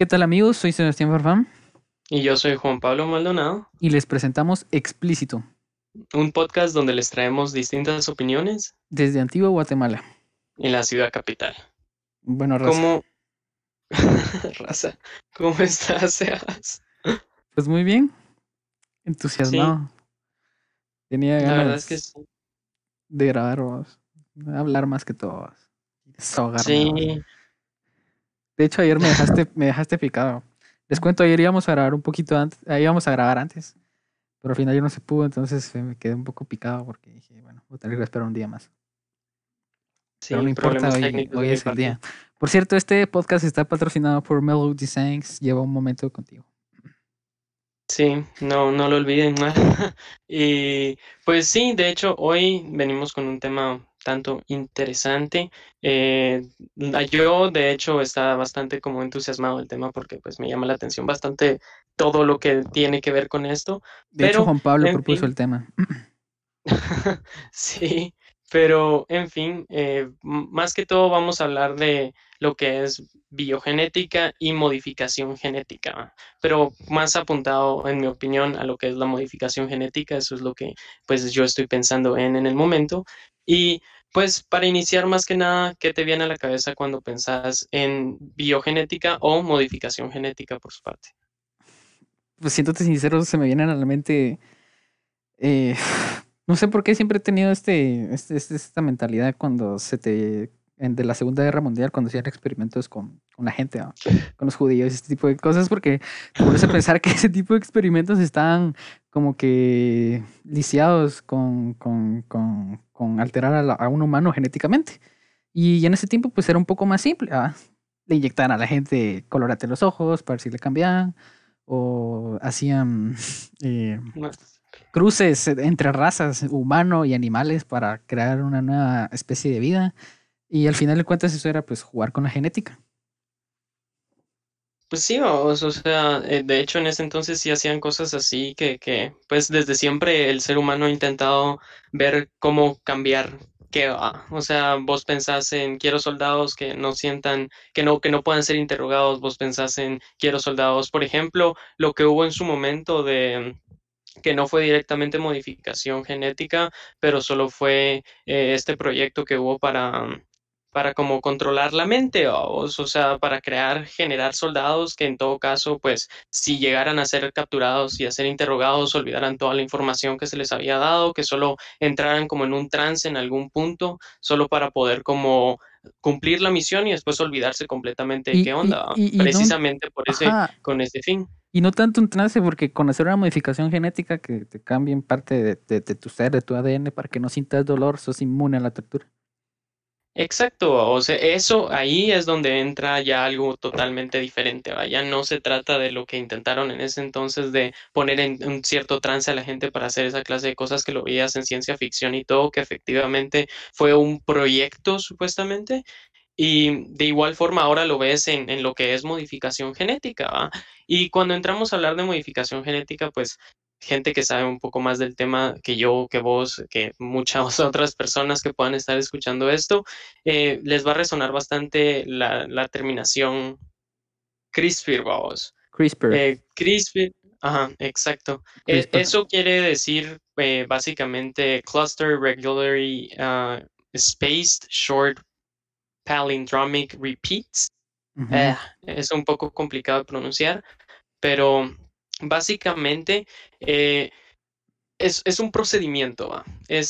¿Qué tal, amigos? Soy Sebastián Farfán. Y yo soy Juan Pablo Maldonado. Y les presentamos Explícito, un podcast donde les traemos distintas opiniones desde Antigua Guatemala, en la ciudad capital. Bueno, raza. Raza, ¿cómo estás, Sebas? Pues muy bien, entusiasmado. Sí. Tenía ganas de grabar, hablar más que todo, desahogarme. Sí. De hecho, ayer me dejaste picado. Les cuento, ayer íbamos a grabar un poquito antes, pero al final yo no se pudo, entonces me quedé un poco picado porque dije, bueno, voy a tener que esperar un día más. Sí, pero no importa, hoy es el día. Por cierto, este podcast está patrocinado por Melody Sings, lleva un momento contigo. Sí, no lo olviden. Y pues sí, de hecho, hoy venimos con un tema tanto interesante. Yo de hecho estaba bastante como entusiasmado del tema porque pues me llama la atención bastante todo lo que tiene que ver con esto. De hecho Juan Pablo propuso el tema. Sí, pero en fin, más que todo vamos a hablar de lo que es biogenética y modificación genética, pero más apuntado, en mi opinión, a lo que es la modificación genética. Eso es lo que pues yo estoy pensando en el momento. Y pues para iniciar, más que nada, ¿qué te viene a la cabeza cuando pensás en biogenética o modificación genética por su parte? Pues siéndote sincero, se me vienen a la mente, no sé por qué siempre he tenido esta mentalidad cuando de la Segunda Guerra Mundial, cuando hacían experimentos con la gente, ¿no? Con los judíos, este tipo de cosas, porque te pones a pensar que ese tipo de experimentos están como que lisiados con alterar a un humano genéticamente. Y en ese tiempo pues era un poco más simple, ¿verdad? Le inyectaban a la gente colorante en los ojos para ver si le cambiaban, o hacían cruces entre razas, humano y animales, para crear una nueva especie de vida. Y al final de cuentas eso era pues jugar con la genética. Pues sí, o sea, de hecho en ese entonces sí hacían cosas así que pues desde siempre el ser humano ha intentado ver cómo cambiar qué va. O sea, vos pensás en quiero soldados que no sientan, que no puedan ser interrogados, vos pensás en quiero soldados. Por ejemplo, lo que hubo en su momento de que no fue directamente modificación genética, pero solo fue este proyecto que hubo para como controlar la mente, ¿vos? O sea, para generar soldados que en todo caso, pues, si llegaran a ser capturados y a ser interrogados, olvidaran toda la información que se les había dado, que solo entraran como en un trance en algún punto, solo para poder como cumplir la misión y después olvidarse completamente de qué onda, precisamente no, con ese fin. Y no tanto un trance, porque con hacer una modificación genética que te cambien parte de tu ser, de tu ADN, para que no sientas dolor, sos inmune a la tortura. Exacto, o sea, eso ahí es donde entra ya algo totalmente diferente, ¿va? Ya no se trata de lo que intentaron en ese entonces de poner en un cierto trance a la gente para hacer esa clase de cosas que lo veías en ciencia ficción y todo, que efectivamente fue un proyecto supuestamente, y de igual forma ahora lo ves en lo que es modificación genética, ¿va? Y cuando entramos a hablar de modificación genética, pues gente que sabe un poco más del tema que yo, que vos, que muchas otras personas que puedan estar escuchando esto, les va a resonar bastante la terminación CRISPR, vamos. CRISPR. CRISPR, ajá, exacto. CRISPR. Eso quiere decir básicamente Cluster Regularly Spaced Short Palindromic Repeats. Uh-huh. Es un poco complicado de pronunciar, pero básicamente es un procedimiento, ¿va? Es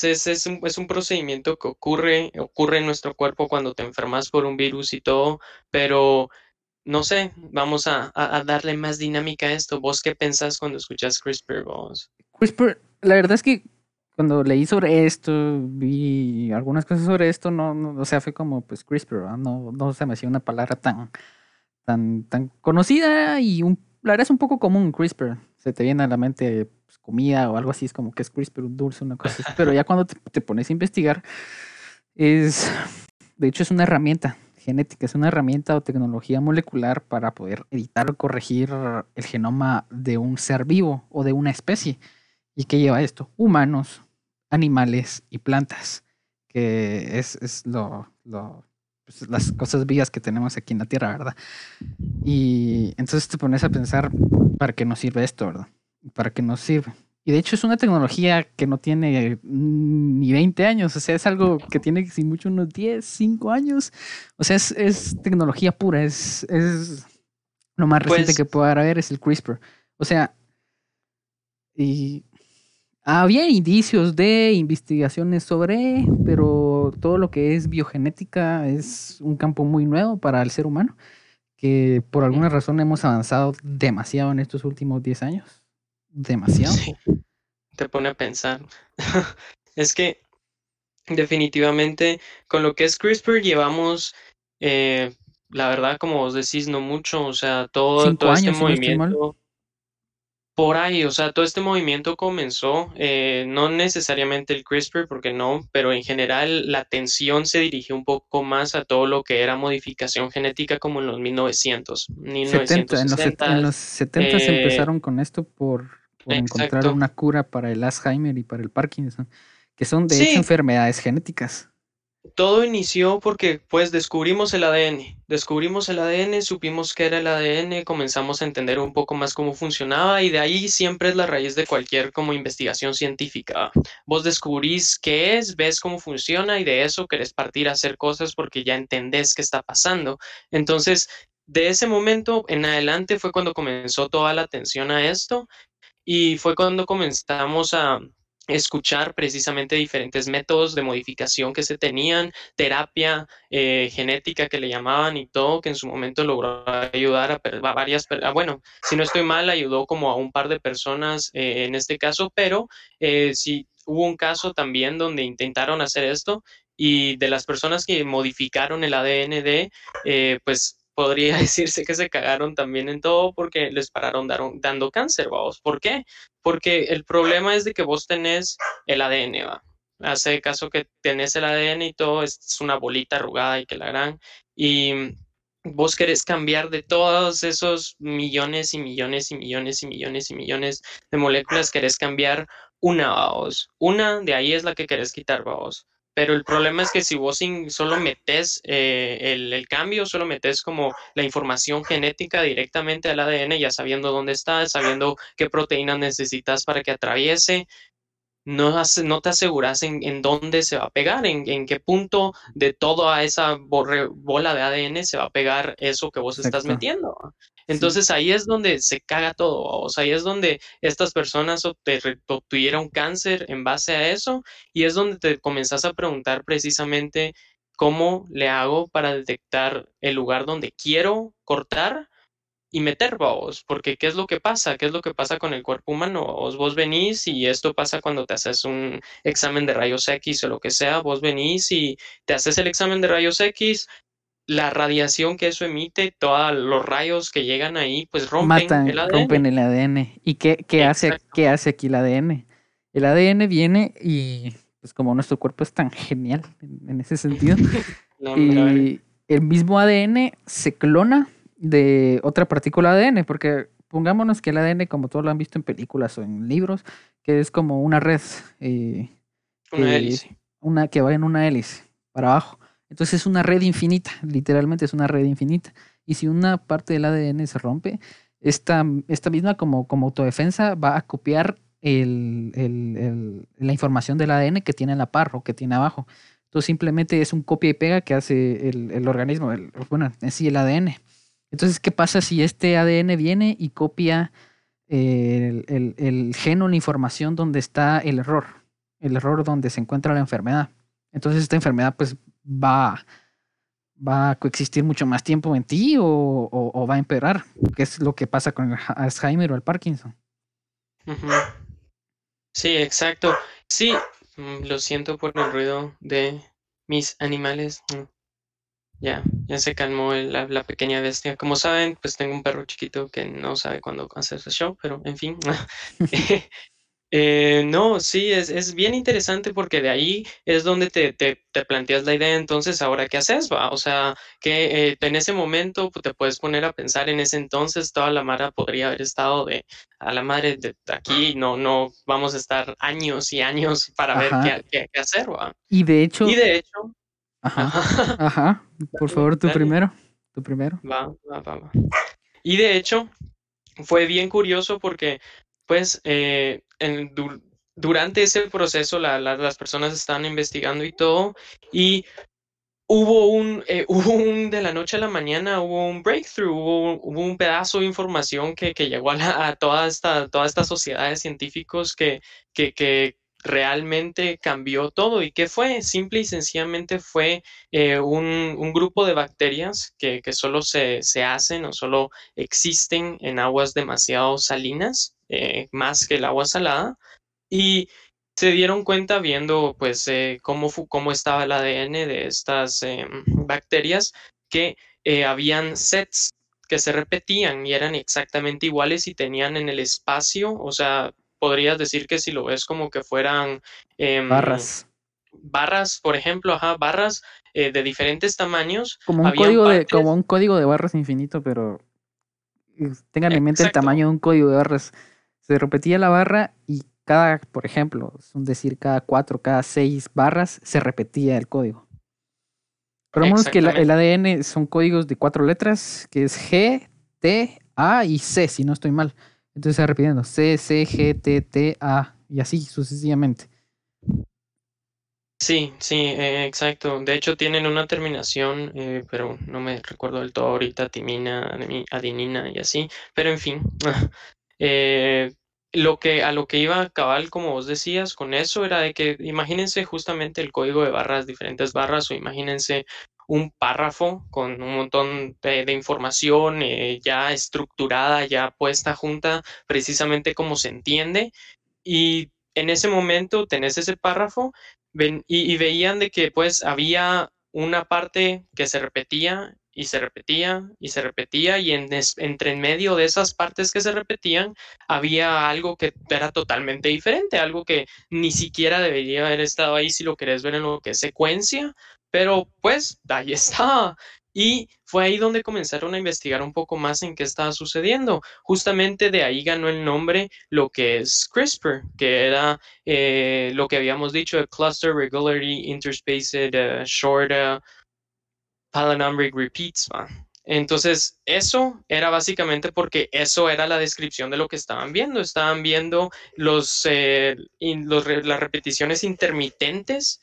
un procedimiento que ocurre en nuestro cuerpo cuando te enfermas por un virus y todo, pero no sé, vamos a darle más dinámica a esto. ¿Vos qué pensás cuando escuchás CRISPR, vos? CRISPR, la verdad es que cuando leí sobre esto, vi algunas cosas sobre esto, no o sea, fue como pues CRISPR, ¿va? No se me hacía una palabra tan conocida y la verdad es un poco común, CRISPR. Se te viene a la mente pues, comida o algo así, es como que es CRISPR, un dulce, una cosa así. Pero ya cuando te pones a investigar, de hecho es una herramienta genética, es una herramienta o tecnología molecular para poder editar o corregir el genoma de un ser vivo o de una especie. ¿Y qué lleva esto? Humanos, animales y plantas, que es lo pues, las cosas vivas que tenemos aquí en la Tierra, ¿verdad? Y entonces te pones a pensar, ¿para qué nos sirve esto, verdad? ¿Para qué nos sirve? Y de hecho es una tecnología que no tiene ni 20 años, o sea, es algo que tiene si mucho unos 10, 5 años. O sea, es tecnología pura, es lo más reciente que pueda haber, es el CRISPR. O sea, y había indicios de investigaciones sobre, pero todo lo que es biogenética es un campo muy nuevo para el ser humano, que por alguna razón hemos avanzado demasiado en estos últimos 10 años. Demasiado. Sí. Te pone a pensar. Es que definitivamente con lo que es CRISPR llevamos, la verdad, como vos decís, no mucho. O sea, todo años, este movimiento por ahí, o sea, todo este movimiento comenzó, no necesariamente el CRISPR, porque no, pero en general la atención se dirigió un poco más a todo lo que era modificación genética como en los 1960. En los 70 se empezaron con esto por encontrar una cura para el Alzheimer y para el Parkinson, que son de hecho enfermedades genéticas. Todo inició porque pues descubrimos el ADN, supimos qué era el ADN, comenzamos a entender un poco más cómo funcionaba, y de ahí siempre es la raíz de cualquier como investigación científica. Vos descubrís qué es, ves cómo funciona y de eso querés partir a hacer cosas porque ya entendés qué está pasando. Entonces, de ese momento en adelante fue cuando comenzó toda la atención a esto y fue cuando comenzamos a escuchar precisamente diferentes métodos de modificación que se tenían, terapia genética que le llamaban y todo, que en su momento logró ayudar a varias personas. Bueno, si no estoy mal, ayudó como a un par de personas en este caso, pero sí hubo un caso también donde intentaron hacer esto y de las personas que modificaron el ADN pues podría decirse que se cagaron también en todo porque les pararon dando cáncer, vamos. ¿Por qué? Porque el problema es de que vos tenés el ADN, va. Hace caso que tenés el ADN y todo, es una bolita arrugada y que la gran. Y vos querés cambiar de todos esos millones y millones y millones y millones y millones de moléculas, querés cambiar una, vamos. Una de ahí es la que querés quitar, vamos. Pero el problema es que si vos solo metés el cambio, solo metés como la información genética directamente al ADN, ya sabiendo dónde está, sabiendo qué proteínas necesitas para que atraviese, no te aseguras en dónde se va a pegar, en qué punto de toda esa bola de ADN se va a pegar eso que vos estás metiendo. Entonces ahí es donde se caga todo, o sea, ahí es donde estas personas obtuvieron cáncer en base a eso, y es donde te comenzás a preguntar precisamente cómo le hago para detectar el lugar donde quiero cortar y meter, vos, porque ¿qué es lo que pasa? ¿Qué es lo que pasa con el cuerpo humano? Vos venís y esto pasa cuando te haces un examen de rayos X o lo que sea, vos venís y te haces el examen de rayos X, la radiación que eso emite, todos los rayos que llegan ahí, pues rompen el ADN. ¿Y qué hace aquí el ADN? El ADN viene y, pues como nuestro cuerpo es tan genial en ese sentido, y el mismo ADN se clona de otra partícula de ADN, porque pongámonos que el ADN, como todos lo han visto en películas o en libros, que es como una red, una hélice, una que va en una hélice para abajo. Entonces es una red infinita, literalmente es una red infinita. Y si una parte del ADN se rompe, esta misma como autodefensa va a copiar la información del ADN que tiene en la par o que tiene abajo. Entonces simplemente es un copia y pega que hace el organismo, en sí el ADN. Entonces, ¿qué pasa si este ADN viene y copia el gen o la información donde está el error donde se encuentra la enfermedad? Entonces esta enfermedad pues va a coexistir mucho más tiempo en ti o va a empeorar, que es lo que pasa con el Alzheimer o el Parkinson. Sí, exacto. Sí, lo siento por el ruido de mis animales. Ya se calmó la pequeña bestia. Como saben, pues tengo un perro chiquito que no sabe cuándo hacer su show, pero en fin. No, sí, es bien interesante porque de ahí es donde te planteas la idea. Entonces, ¿ahora qué haces, va? O sea, que en ese momento te puedes poner a pensar en ese entonces toda la mara podría haber estado a la madre de aquí, no vamos a estar años y años para ver qué hacer, va. Y de hecho Ajá. Por favor, tú primero. Tú primero. Va. Y de hecho, fue bien curioso porque, pues, durante ese proceso las personas estaban investigando y todo, y hubo un de la noche a la mañana, hubo un breakthrough, hubo un pedazo de información que llegó a toda esta sociedad de científicos que realmente cambió todo. ¿Y qué fue? Simple y sencillamente fue un grupo de bacterias que solo se hacen o solo existen en aguas demasiado salinas, más que el agua salada, y se dieron cuenta viendo pues cómo estaba el ADN de estas bacterias que habían sets que se repetían y eran exactamente iguales y tenían en el espacio, o sea, podrías decir que si lo ves como que fueran barras, por ejemplo, barras de diferentes tamaños. Como un código de barras infinito, pero tengan en mente el tamaño de un código de barras. Se repetía la barra y por ejemplo, es decir, cada 4, cada 6 barras se repetía el código. Pero vemos que el ADN son códigos de 4 letras, que es G, T, A y C, si no estoy mal. Entonces se va repitiendo C, C, G, T, T, A y así sucesivamente. Sí, exacto. De hecho tienen una terminación, pero no me recuerdo del todo ahorita, timina, adenina y así. Pero en fin, a lo que iba a cabal, como vos decías, con eso era de que imagínense justamente el código de barras, diferentes barras, o imagínense un párrafo con un montón de información ya estructurada, ya puesta junta, precisamente como se entiende. Y en ese momento tenés ese párrafo y veían de que pues había una parte que se repetía y se repetía y se repetía, y entre en medio de esas partes que se repetían había algo que era totalmente diferente, algo que ni siquiera debería haber estado ahí si lo querés ver en lo que es secuencia, pero pues ahí estaba. Y fue ahí donde comenzaron a investigar un poco más en qué estaba sucediendo. Justamente de ahí ganó el nombre lo que es CRISPR, que era lo que habíamos dicho de Cluster Regularly Interspaced Short Palinumeric Repeats. Entonces eso era básicamente porque eso era la descripción de lo que estaban viendo. Estaban viendo las repeticiones intermitentes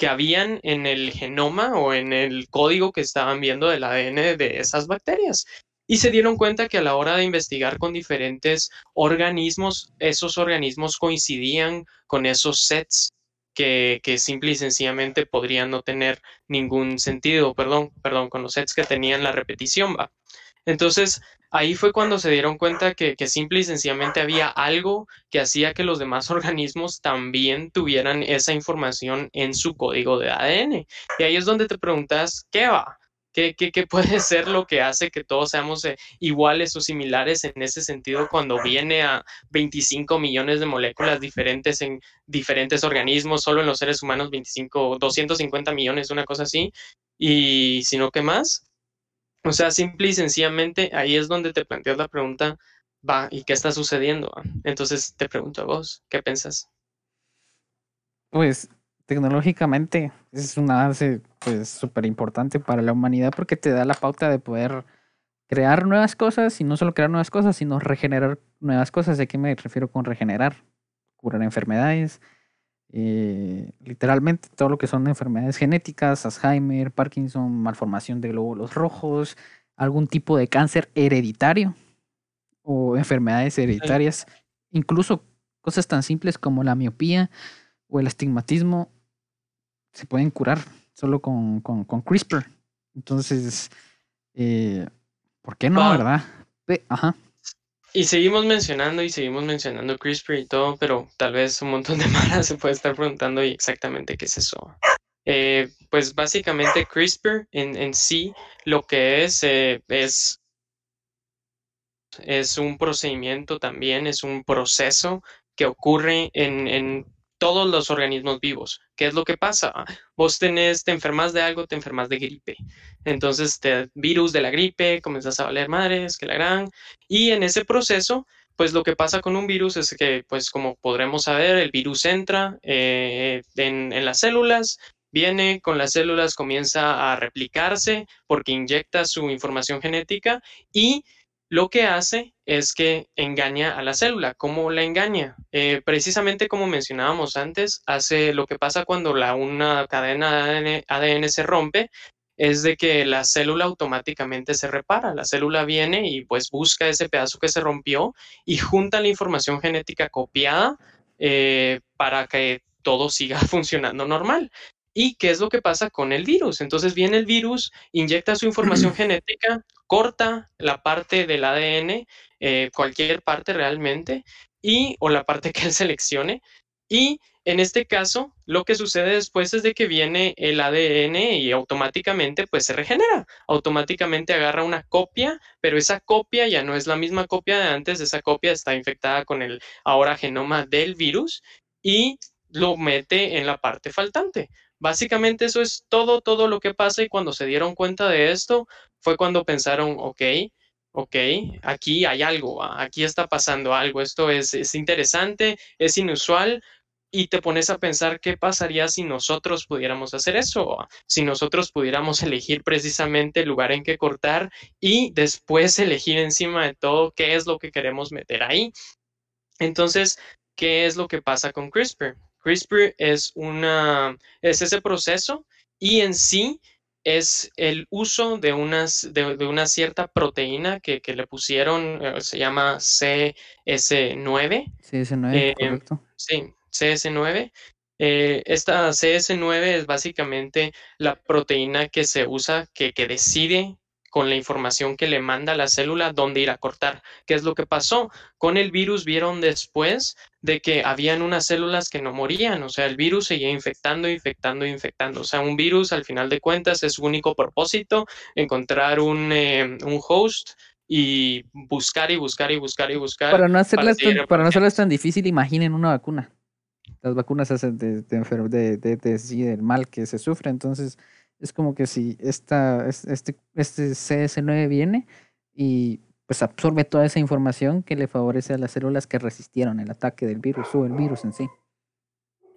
que habían en el genoma o en el código que estaban viendo del ADN de esas bacterias. Y se dieron cuenta que a la hora de investigar con diferentes organismos, esos organismos coincidían con esos sets que simple y sencillamente podrían no tener ningún sentido, perdón, con los sets que tenían la repetición, va. Entonces, ahí fue cuando se dieron cuenta que simple y sencillamente había algo que hacía que los demás organismos también tuvieran esa información en su código de ADN. Y ahí es donde te preguntas, ¿qué va? ¿Qué puede ser lo que hace que todos seamos iguales o similares en ese sentido cuando viene a 25 millones de moléculas diferentes en diferentes organismos, solo en los seres humanos 25, 250 millones, una cosa así, y si no, ¿qué más? O sea, simple y sencillamente, ahí es donde te planteas la pregunta, va, ¿y qué está sucediendo? Entonces te pregunto a vos, ¿qué pensás? Pues, tecnológicamente es un avance pues súper importante para la humanidad porque te da la pauta de poder crear nuevas cosas, y no solo crear nuevas cosas, sino regenerar nuevas cosas. ¿A qué me refiero con regenerar? Curar enfermedades, literalmente todo lo que son enfermedades genéticas, Alzheimer, Parkinson, malformación de glóbulos rojos, algún tipo de cáncer hereditario o enfermedades hereditarias, incluso cosas tan simples como la miopía o el astigmatismo se pueden curar solo con CRISPR. Entonces, ¿por qué no, verdad? Ajá. Y seguimos mencionando CRISPR y todo, pero tal vez un montón de maras se puede estar preguntando ¿y exactamente qué es eso? Pues básicamente CRISPR en sí lo que es un procedimiento también, es un proceso que ocurre en todos los organismos vivos. ¿Qué es lo que pasa? Vos te enfermas de algo, te enfermas de gripe. Entonces, virus de la gripe, comenzás a valer madres, que la gran. Y en ese proceso, pues lo que pasa con un virus es que, pues como podremos saber, el virus entra en las células, viene con las células, comienza a replicarse porque inyecta su información genética y lo que hace es que engaña a la célula. ¿Cómo la engaña? Precisamente como mencionábamos antes, hace lo que pasa cuando una cadena de ADN se rompe, es de que la célula automáticamente se repara. La célula viene y pues busca ese pedazo que se rompió y junta la información genética copiada para que todo siga funcionando normal. ¿Y qué es lo que pasa con el virus? Entonces viene el virus, inyecta su información genética, corta la parte del ADN, cualquier parte realmente, o la parte que él seleccione, y en este caso, lo que sucede después es de que viene el ADN y automáticamente pues se regenera. Automáticamente agarra una copia, pero esa copia ya no es la misma copia de antes. Esa copia está infectada con el ahora genoma del virus y lo mete en la parte faltante. Básicamente eso es todo lo que pasa, y cuando se dieron cuenta de esto fue cuando pensaron, ok, aquí hay algo, aquí está pasando algo, esto es interesante, es inusual. Y te pones a pensar qué pasaría si nosotros pudiéramos hacer eso, si nosotros pudiéramos elegir precisamente el lugar en que cortar y después elegir encima de todo qué es lo que queremos meter ahí. Entonces, ¿qué es lo que pasa con CRISPR? CRISPR es ese proceso, y en sí es el uso de una cierta proteína que le pusieron, se llama CS9. CS9, correcto. Sí. CS9. Esta CS9 es básicamente la proteína que se usa, que decide con la información que le manda a la célula dónde ir a cortar. ¿Qué es lo que pasó? Con el virus vieron después de que habían unas células que no morían. O sea, el virus seguía infectando. O sea, un virus al final de cuentas es su único propósito, encontrar un host y buscar. Para no hacerlas tan difícil, imaginen una vacuna. Las vacunas hacen del mal que se sufre. Entonces es como que si este CS9 viene y pues absorbe toda esa información que le favorece a las células que resistieron el ataque del virus o el virus en sí.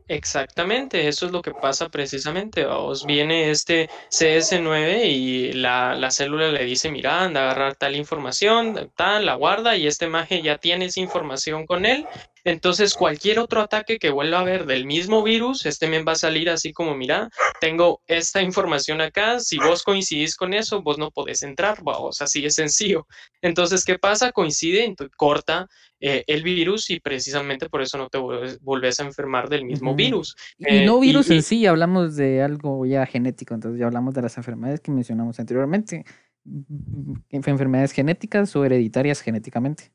Exactamente, eso es lo que pasa precisamente. Os viene este CS9 y la célula le dice, mira, anda a agarrar tal información, la guarda, y este maje ya tiene esa información con él. Entonces cualquier otro ataque que vuelva a haber del mismo virus, este men va a salir así como, mira, tengo esta información acá, si vos coincidís con eso, vos no podés entrar, vamos, así es sencillo. Entonces, ¿qué pasa? Coincide, corta el virus, y precisamente por eso no te volvés a enfermar del mismo virus. Y no virus en sí, hablamos de algo ya genético, entonces ya hablamos de las enfermedades que mencionamos anteriormente, enfermedades genéticas o hereditarias genéticamente.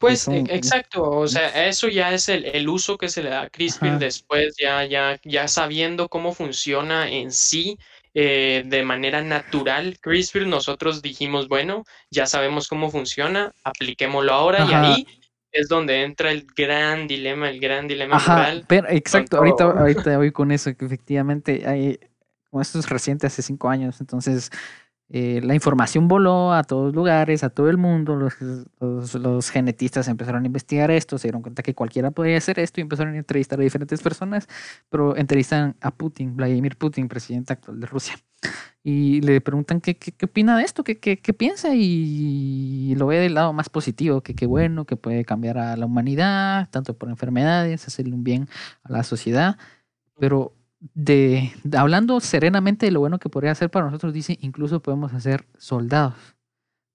Pues exacto, o sea, eso ya es el uso que se le da a CRISPR. Ajá. Después, ya sabiendo cómo funciona en sí, de manera natural, CRISPR, nosotros dijimos, bueno, ya sabemos cómo funciona, apliquémoslo ahora. Ajá. Y ahí es donde entra el gran dilema moral. Pero, exacto, ahorita voy con eso, que efectivamente, como esto es reciente, hace 5 años, entonces... la información voló a todos lugares, a todo el mundo. Los genetistas empezaron a investigar esto, se dieron cuenta que cualquiera podía hacer esto y empezaron a entrevistar a diferentes personas, pero entrevistan a Putin, Vladimir Putin, presidente actual de Rusia, y le preguntan qué opina de esto, qué piensa, y lo ve del lado más positivo, que qué bueno, que puede cambiar a la humanidad, tanto por enfermedades, hacerle un bien a la sociedad, pero... hablando serenamente de lo bueno que podría hacer para nosotros, dice, incluso podemos hacer soldados,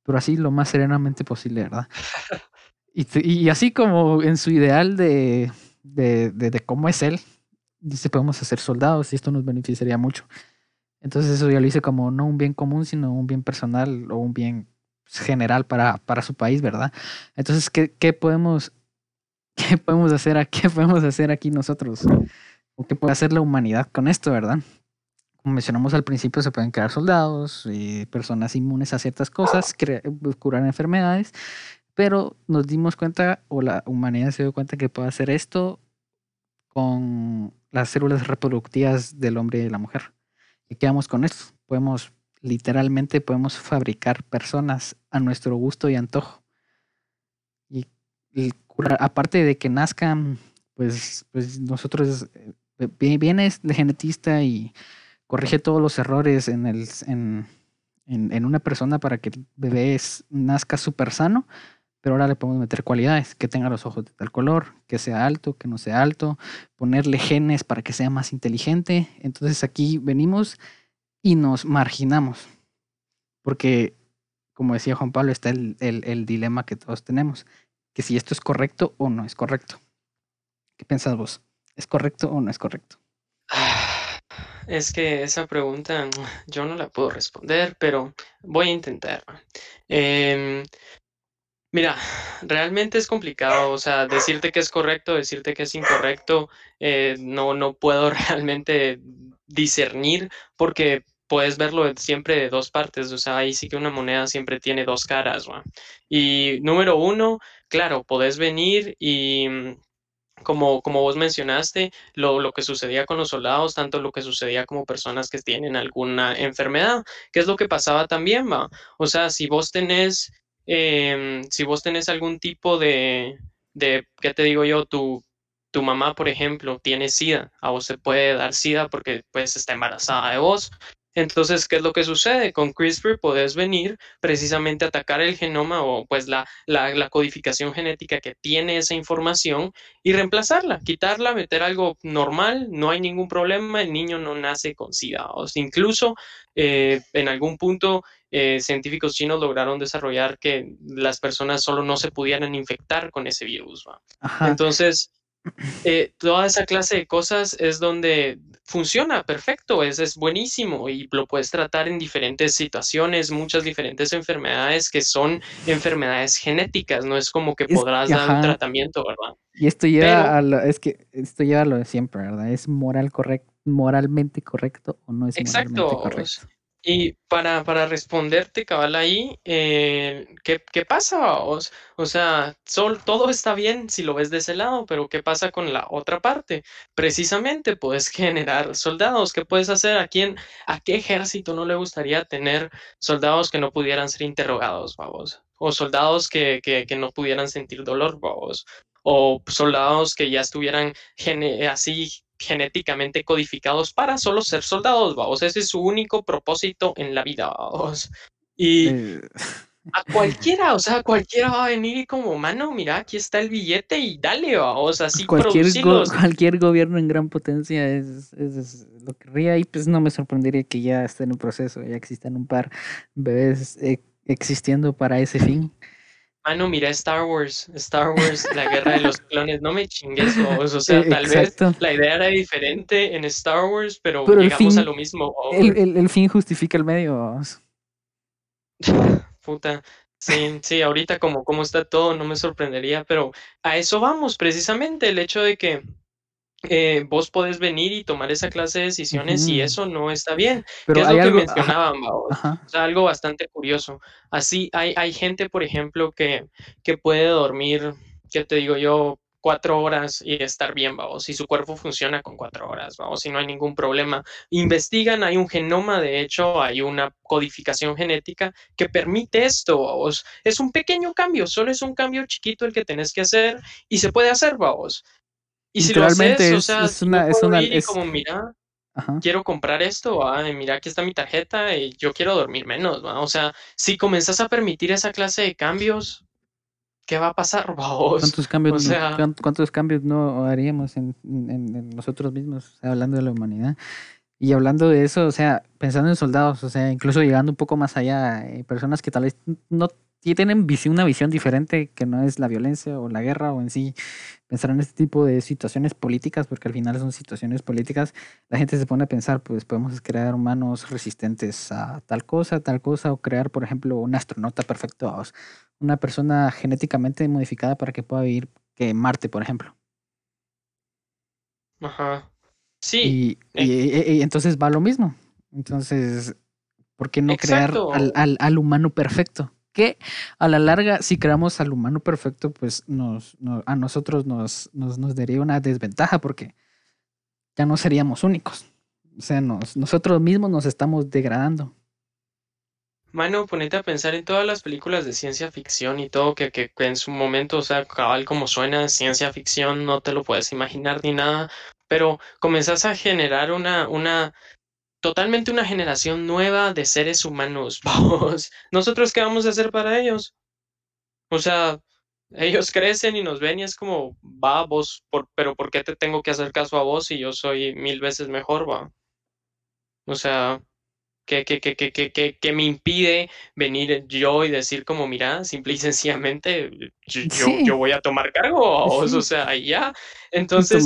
pero así lo más serenamente posible, ¿verdad? Y así como en su ideal de cómo es él, dice, podemos hacer soldados y esto nos beneficiaría mucho. Entonces eso ya lo hice como no un bien común, sino un bien personal o un bien general para su país, ¿verdad? Entonces, ¿qué podemos hacer aquí nosotros? ¿Qué puede hacer la humanidad con esto, verdad? Como mencionamos al principio, se pueden crear soldados, personas inmunes a ciertas cosas, curar enfermedades, pero nos dimos cuenta, o la humanidad se dio cuenta, que puede hacer esto con las células reproductivas del hombre y de la mujer. ¿Y qué vamos con esto? Podemos fabricar personas a nuestro gusto y antojo. Y curar, aparte de que nazcan, pues nosotros viene el genetista y corrige todos los errores en una persona para que el bebé nazca súper sano, pero ahora le podemos meter cualidades, que tenga los ojos de tal color, que sea alto, que no sea alto, ponerle genes para que sea más inteligente. Entonces aquí venimos y nos marginamos, porque, como decía Juan Pablo, está el dilema que todos tenemos, que si esto es correcto o no es correcto. ¿Qué piensas vos? ¿Es correcto o no es correcto? Es que esa pregunta yo no la puedo responder, pero voy a intentar. Mira, realmente es complicado, o sea, decirte que es correcto, decirte que es incorrecto, no puedo realmente discernir, porque puedes verlo siempre de dos partes, o sea, ahí sí que una moneda siempre tiene dos caras, ¿no? Y número uno, claro, podés venir y... Como vos mencionaste, lo que sucedía con los soldados, tanto lo que sucedía como personas que tienen alguna enfermedad, que es lo que pasaba también, ¿va? O sea, si vos tenés algún tipo de ¿qué te digo yo? Tu mamá, por ejemplo, tiene SIDA, a vos se puede dar SIDA porque pues está embarazada de vos. Entonces, ¿qué es lo que sucede? Con CRISPR podés venir precisamente a atacar el genoma o pues la codificación genética que tiene esa información y reemplazarla, quitarla, meter algo normal, no hay ningún problema, el niño no nace con SIDA. O sea, incluso en algún punto científicos chinos lograron desarrollar que las personas solo no se pudieran infectar con ese virus, ¿va? Entonces... toda esa clase de cosas es donde funciona perfecto, es buenísimo y lo puedes tratar en diferentes situaciones, muchas diferentes enfermedades que son enfermedades genéticas, no es como que podrás dar un tratamiento, ¿verdad? Y esto lleva a lo de siempre, ¿verdad? ¿Es moralmente correcto o no es moralmente correcto? Y para responderte, cabal, ahí, ¿qué pasa? O sea, todo está bien si lo ves de ese lado, pero ¿qué pasa con la otra parte? Precisamente puedes generar soldados. ¿Qué puedes hacer? ¿A qué ejército no le gustaría tener soldados que no pudieran ser interrogados, babos? O soldados que no pudieran sentir dolor, babos. O soldados que ya estuvieran así... genéticamente codificados para solo ser soldados, vamos, ese es su único propósito en la vida, vamos. Y a cualquiera va a venir y como, mano, mira, aquí está el billete y dale, vamos, así producidos. Cualquier gobierno en gran potencia es lo que querría y pues no me sorprendería que ya esté en un proceso, ya existan un par bebés existiendo para ese fin. Mano, mira Star Wars, la guerra de los clones, no me chingues vos, o sea, tal vez la idea era diferente en Star Wars, pero llegamos a lo mismo. El fin justifica el medio, vos. Puta, sí, ahorita como está todo no me sorprendería, pero a eso vamos precisamente, el hecho de que vos podés venir y tomar esa clase de decisiones y eso no está bien. Pero que es lo que mencionaban, o sea, algo bastante curioso. Así hay gente, por ejemplo, que puede dormir, ¿qué te digo yo? 4 horas y estar bien, vamos, si su cuerpo funciona con 4 horas, vamos, si no hay ningún problema. Investigan, hay un genoma, de hecho, hay una codificación genética que permite esto, vamos. Es un pequeño cambio, solo es un cambio chiquito el que tenés que hacer y se puede hacer, vamos. Y si lo haces, o sea, como, mira, quiero comprar esto, mira, aquí está mi tarjeta y yo quiero dormir menos, ¿va? O sea, si comenzás a permitir esa clase de cambios, ¿qué va a pasar, vos? ¿Cuántos cambios no haríamos en nosotros mismos, o sea, hablando de la humanidad? Y hablando de eso, o sea, pensando en soldados, o sea, incluso llegando un poco más allá, personas que tal vez no tienen una visión diferente que no es la violencia o la guerra o en sí pensar en este tipo de situaciones políticas, porque al final son situaciones políticas, la gente se pone a pensar, pues podemos crear humanos resistentes a tal cosa, o crear, por ejemplo, un astronauta perfecto, una persona genéticamente modificada para que pueda vivir en Marte, por ejemplo. Ajá. Sí. Y entonces va lo mismo. Entonces, ¿por qué no crear al humano perfecto? Que a la larga, si creamos al humano perfecto, pues a nosotros nos daría una desventaja porque ya no seríamos únicos. O sea, nosotros mismos nos estamos degradando. Mano, ponete a pensar en todas las películas de ciencia ficción y todo que en su momento, o sea, cabal como suena, ciencia ficción, no te lo puedes imaginar ni nada. pero comenzás a generar totalmente una generación nueva de seres humanos. Vamos, ¿nosotros qué vamos a hacer para ellos? O sea, ellos crecen y nos ven y es como, va, vos, pero ¿por qué te tengo que hacer caso a vos si yo soy 1000 veces mejor, va? O sea, ¿qué me impide venir yo y decir como, mira, simple y sencillamente, yo voy a tomar cargo a vos, o sea, ya. Entonces...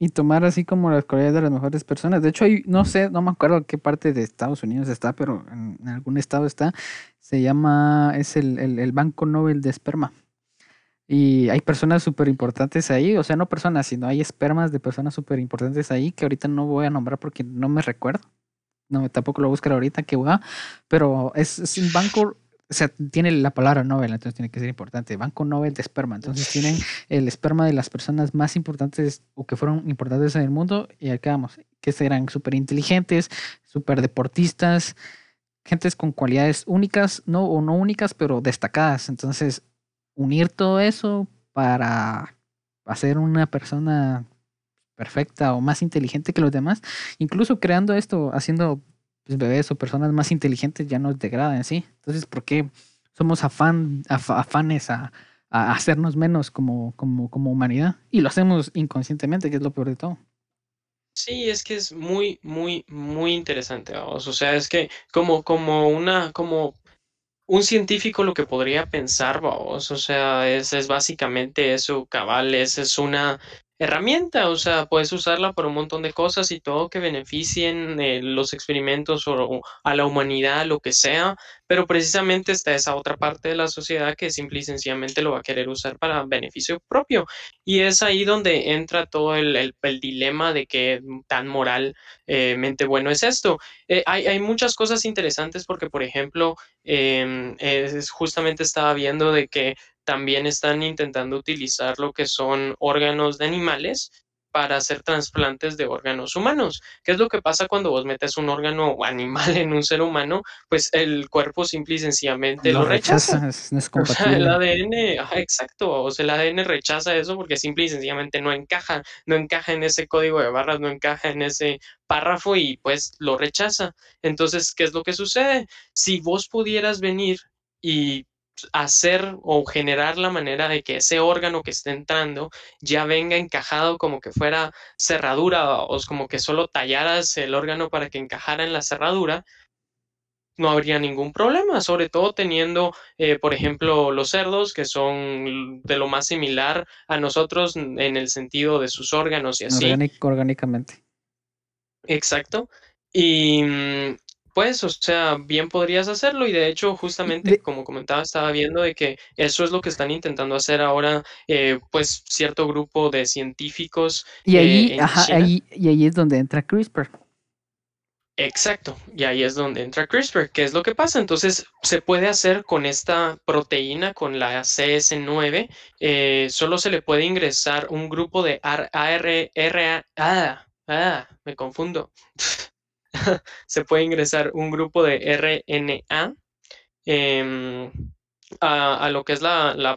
Y tomar así como las cualidades de las mejores personas. De hecho, hay, no sé, no me acuerdo qué parte de Estados Unidos está, pero en algún estado está. Se llama, es el Banco Nobel de Esperma. Y hay personas súper importantes ahí, o sea, no personas, sino hay espermas de personas súper importantes ahí que ahorita no voy a nombrar porque no me recuerdo. No, tampoco lo buscaré ahorita, qué hueva. Pero es un banco... O sea, tiene la palabra Nobel, entonces tiene que ser importante. Banco Nobel de Esperma. Entonces tienen el esperma de las personas más importantes o que fueron importantes en el mundo. Y acá vamos, que serán súper inteligentes, súper deportistas, gentes con cualidades únicas, no o no únicas, pero destacadas. Entonces, unir todo eso para hacer una persona perfecta o más inteligente que los demás. Incluso creando esto, haciendo... pues bebés o personas más inteligentes ya nos degradan, ¿sí? Entonces, ¿por qué somos afanes a hacernos menos como humanidad? Y lo hacemos inconscientemente, que es lo peor de todo. Sí, es que es muy, muy, muy interesante, vamos. O sea, es que como un científico lo que podría pensar, vamos. O sea, es básicamente eso, cabal, es una... herramienta, o sea, puedes usarla para un montón de cosas y todo que beneficien los experimentos o a la humanidad, lo que sea, pero precisamente está esa otra parte de la sociedad que simple y sencillamente lo va a querer usar para beneficio propio, y es ahí donde entra todo el dilema de qué tan moralmente bueno es esto. Hay muchas cosas interesantes porque, por ejemplo, justamente estaba viendo de que también están intentando utilizar lo que son órganos de animales para hacer trasplantes de órganos humanos. ¿Qué es lo que pasa cuando vos metes un órgano animal en un ser humano? Pues el cuerpo simple y sencillamente lo rechaza. Es compatible. O sea, el ADN, exacto, o sea, el ADN rechaza eso porque simple y sencillamente no encaja en ese código de barras, no encaja en ese párrafo y pues lo rechaza. Entonces, ¿qué es lo que sucede? Si vos pudieras venir y hacer o generar la manera de que ese órgano que esté entrando ya venga encajado como que fuera cerradura, o como que solo tallaras el órgano para que encajara en la cerradura, no habría ningún problema, sobre todo teniendo, por ejemplo, los cerdos, que son de lo más similar a nosotros en el sentido de sus órganos y así. Orgánicamente. Exacto. Y... pues, o sea, bien podrías hacerlo, y de hecho, justamente, como comentaba, estaba viendo de que eso es lo que están intentando hacer ahora, pues, cierto grupo de científicos. Y ahí, ahí es donde entra CRISPR. Exacto, y ahí es donde entra CRISPR, ¿qué es lo que pasa? Entonces, se puede hacer con esta proteína, con la Cas9, solo se le puede ingresar un grupo de RNA a lo que es la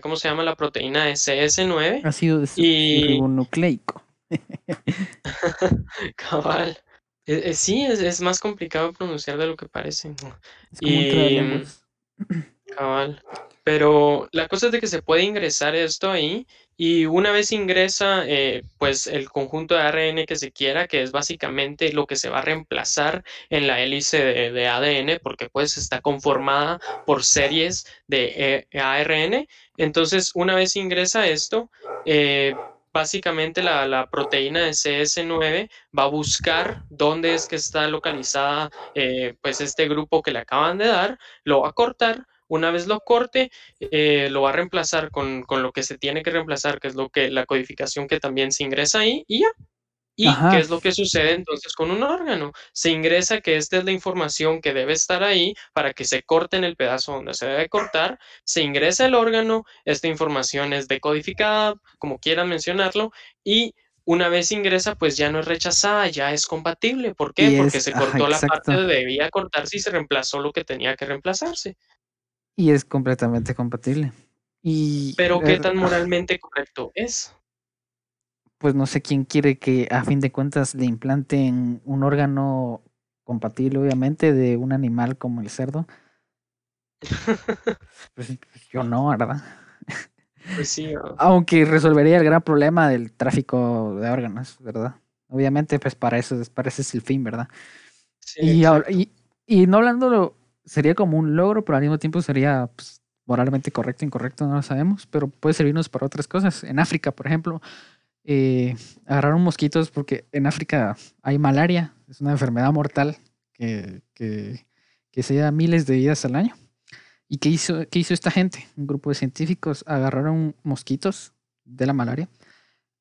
¿cómo se llama? La proteína de Cas9. Ácido ribonucleico. Cabal. Sí, es más complicado pronunciar de lo que parece. Es como cabal. Pero la cosa es de que se puede ingresar esto ahí, y una vez ingresa pues el conjunto de ARN que se quiera, que es básicamente lo que se va a reemplazar en la hélice de ADN, porque pues está conformada por series de ARN. Entonces, una vez ingresa esto, básicamente la proteína de Cas9 va a buscar dónde es que está localizada pues este grupo que le acaban de dar, lo va a cortar. Una vez lo corte, lo va a reemplazar con lo que se tiene que reemplazar, que es la codificación que también se ingresa ahí, y ya. ¿Y qué es lo que sucede entonces con un órgano? Se ingresa que esta es la información que debe estar ahí para que se corte en el pedazo donde se debe cortar, se ingresa el órgano, esta información es decodificada, como quieran mencionarlo, y... una vez ingresa, pues ya no es rechazada, ya es compatible. ¿Por qué? Porque se cortó la parte que debía cortarse y se reemplazó lo que tenía que reemplazarse. Y es completamente compatible. Pero ¿qué tan moralmente correcto es? pues no sé quién quiere que a fin de cuentas le implanten un órgano compatible, obviamente, de un animal como el cerdo. Pues yo no, ¿verdad? Pues sí. Aunque resolvería el gran problema del tráfico de órganos, ¿verdad? Obviamente, pues para eso es el fin, ¿verdad? Sí, y no hablándolo, sería como un logro, pero al mismo tiempo sería, pues, moralmente correcto, incorrecto, no lo sabemos, pero puede servirnos para otras cosas. En África, por ejemplo, agarraron mosquitos porque en África hay malaria, es una enfermedad mortal que se lleva miles de vidas al año. ¿Y qué hizo esta gente? Un grupo de científicos agarraron mosquitos de la malaria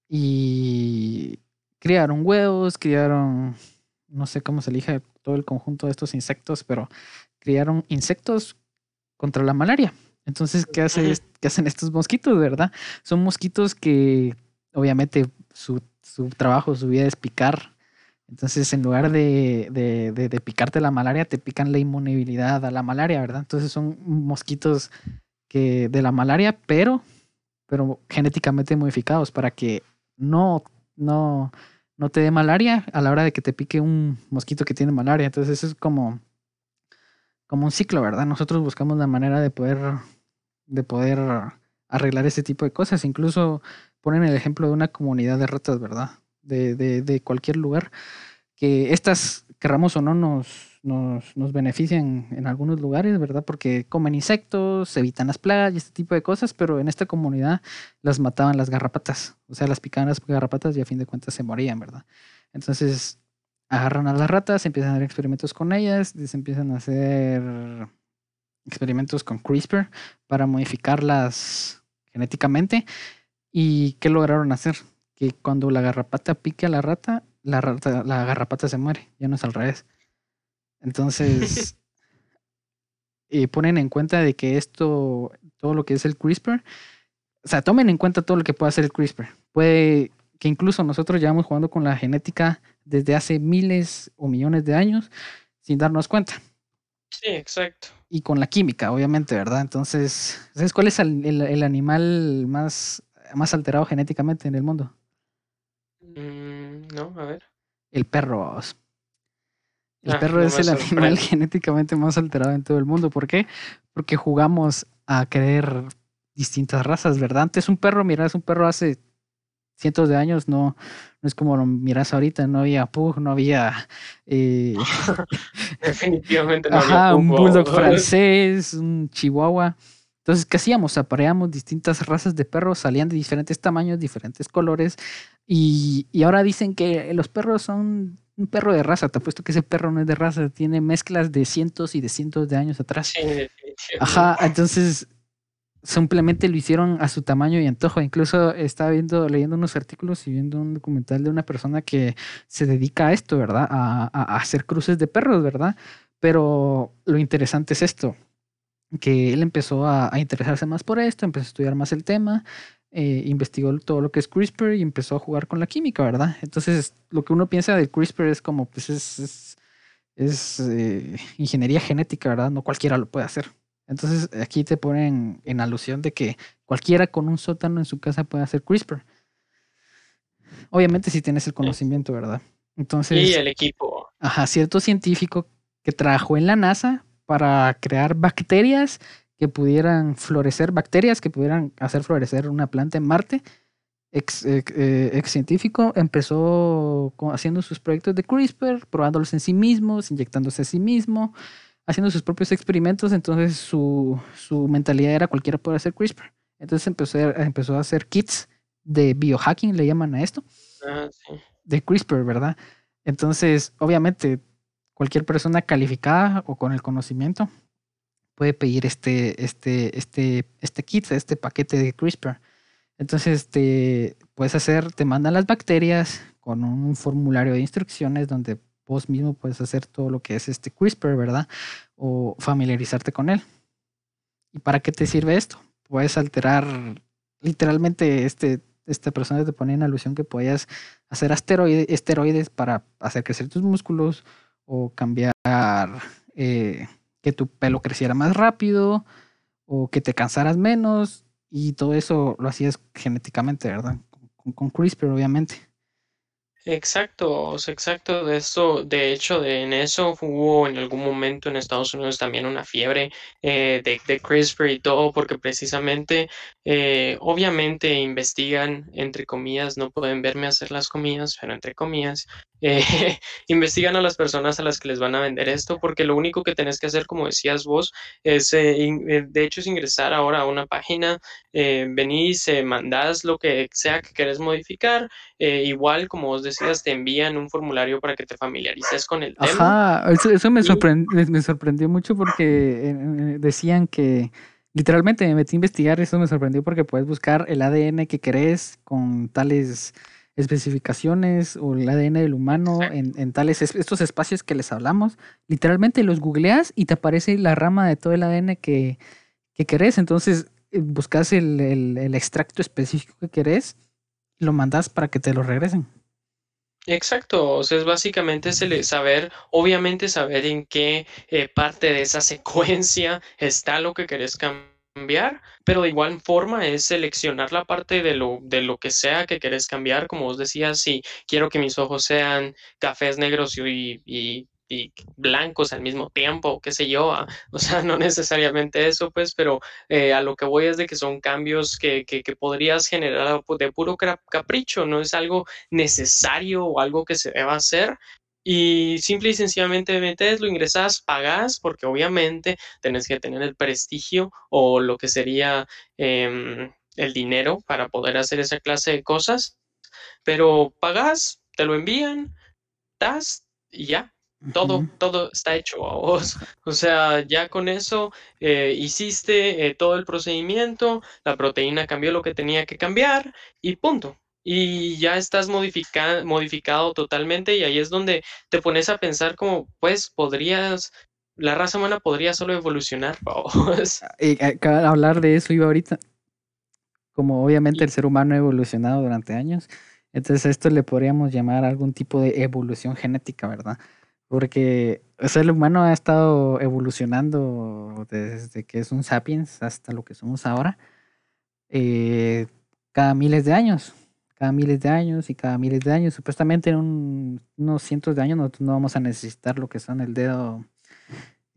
y criaron huevos, criaron, no sé cómo se elige todo el conjunto de estos insectos, pero criaron insectos contra la malaria. Entonces, ¿qué hacen estos mosquitos, verdad? Son mosquitos que obviamente su trabajo, su vida es picar. Entonces, en lugar de picarte la malaria, te pican la inmunidad a la malaria, ¿verdad? Entonces, son mosquitos que de la malaria, pero genéticamente modificados para que no te dé malaria a la hora de que te pique un mosquito que tiene malaria. Entonces, eso es como un ciclo, ¿verdad? Nosotros buscamos la manera de poder arreglar ese tipo de cosas. Incluso ponen el ejemplo de una comunidad de ratas, ¿verdad? De cualquier lugar, que estas, querramos o no, nos benefician en algunos lugares, ¿verdad? Porque comen insectos, evitan las plagas y este tipo de cosas, pero en esta comunidad las mataban las garrapatas, o sea, las picaban las garrapatas y a fin de cuentas se morían, ¿verdad? Entonces agarran a las ratas, empiezan a hacer experimentos con ellas, les empiezan a hacer experimentos con CRISPR para modificarlas genéticamente. ¿Y qué lograron hacer? Que cuando la garrapata pique a la garrapata se muere, ya no es al revés. Entonces, ponen en cuenta de que esto, todo lo que es el CRISPR, o sea, tomen en cuenta todo lo que puede hacer el CRISPR. Puede que incluso nosotros llevamos jugando con la genética desde hace miles o millones de años sin darnos cuenta. Sí, exacto. Y con la química, obviamente, ¿verdad? Entonces, ¿sabes cuál es el animal más alterado genéticamente en el mundo? No, a ver. El perro, vamos. El perro es el animal genéticamente más alterado en todo el mundo. ¿Por qué? Porque jugamos a creer distintas razas, ¿verdad? Antes un perro, mirás un perro hace cientos de años, no es como lo mirás ahorita, no había pug, no había... Definitivamente no había pug. Un bulldog francés, un chihuahua. Entonces, ¿qué hacíamos? Apareamos distintas razas de perros, salían de diferentes tamaños, diferentes colores. Y ahora dicen que los perros son un perro de raza. Te apuesto que ese perro no es de raza, tiene mezclas de cientos y de cientos de años atrás. Sí, ajá, entonces simplemente lo hicieron a su tamaño y antojo. Incluso estaba leyendo unos artículos y viendo un documental de una persona que se dedica a esto, ¿verdad? A hacer cruces de perros, ¿verdad? Pero lo interesante es esto, que él empezó a interesarse más por esto, empezó a estudiar más el tema. Investigó todo lo que es CRISPR y empezó a jugar con la química, ¿verdad? Entonces, lo que uno piensa del CRISPR es como, pues, es ingeniería genética, ¿verdad? No cualquiera lo puede hacer. Entonces, aquí te ponen en alusión de que cualquiera con un sótano en su casa puede hacer CRISPR. Obviamente, si tienes el conocimiento, ¿verdad? Entonces, y el equipo. Ajá, cierto científico que trabajó en la NASA para crear bacterias que pudieran florecer, bacterias que pudieran hacer florecer una planta en Marte. Ex científico empezó haciendo sus proyectos de CRISPR, probándolos en sí mismo, inyectándose a sí mismo, haciendo sus propios experimentos. Entonces su mentalidad era cualquiera puede hacer CRISPR. Entonces empezó a hacer kits de biohacking, le llaman a esto, sí, de CRISPR, ¿verdad? Entonces, obviamente, cualquier persona calificada o con el conocimiento puede pedir este kit, este paquete de CRISPR. Entonces te mandan las bacterias con un formulario de instrucciones donde vos mismo puedes hacer todo lo que es este CRISPR, ¿verdad? O familiarizarte con él. ¿Y para qué te sirve esto? Puedes alterar, literalmente esta persona te pone en alusión que podías hacer esteroides para hacer crecer tus músculos o cambiar... que tu pelo creciera más rápido o que te cansaras menos, y todo eso lo hacías genéticamente, ¿verdad? con CRISPR, obviamente. Exacto, exacto. De eso, de hecho, en eso hubo en algún momento en Estados Unidos también una fiebre de CRISPR y todo, porque precisamente, obviamente investigan, entre comillas, no pueden verme hacer las comillas, pero entre comillas, investigan a las personas a las que les van a vender esto, porque lo único que tenés que hacer, como decías vos, es, de hecho, es ingresar ahora a una página, venís, mandás lo que sea que querés modificar, igual como vos decías, te envían un formulario para que te familiarices con el tema. Ajá, eso me sorprendió mucho porque decían que literalmente me metí a investigar, eso me sorprendió porque puedes buscar el ADN que querés con tales especificaciones o el ADN del humano en tales estos espacios que les hablamos. Literalmente los googleas y te aparece la rama de todo el ADN que querés. Entonces buscas el extracto específico que querés y lo mandas para que te lo regresen. Exacto, o sea, es básicamente saber, obviamente saber en qué parte de esa secuencia está lo que querés cambiar, pero de igual forma es seleccionar la parte de lo que sea que querés cambiar, como vos decías, si quiero que mis ojos sean cafés negros y blancos al mismo tiempo, qué sé yo, o sea, no necesariamente eso, pues, pero a lo que voy es de que son cambios que podrías generar de puro capricho, no es algo necesario o algo que se deba hacer, y simple y sencillamente metes, lo ingresas, pagas, porque obviamente tenés que tener el prestigio o lo que sería el dinero para poder hacer esa clase de cosas, pero pagas, te lo envían, das y ya. Todo está hecho a vos, o sea, ya con eso hiciste todo el procedimiento, la proteína cambió lo que tenía que cambiar y punto. Y ya estás modificado totalmente y ahí es donde te pones a pensar como, pues, la raza humana podría solo evolucionar a vos. Acaba de hablar de eso, iba ahorita, como obviamente el ser humano ha evolucionado durante años, entonces a esto le podríamos llamar algún tipo de evolución genética, ¿verdad? Porque o sea, el humano ha estado evolucionando desde que es un sapiens hasta lo que somos ahora, cada miles de años. Supuestamente en unos cientos de años nosotros no vamos a necesitar lo que son el dedo,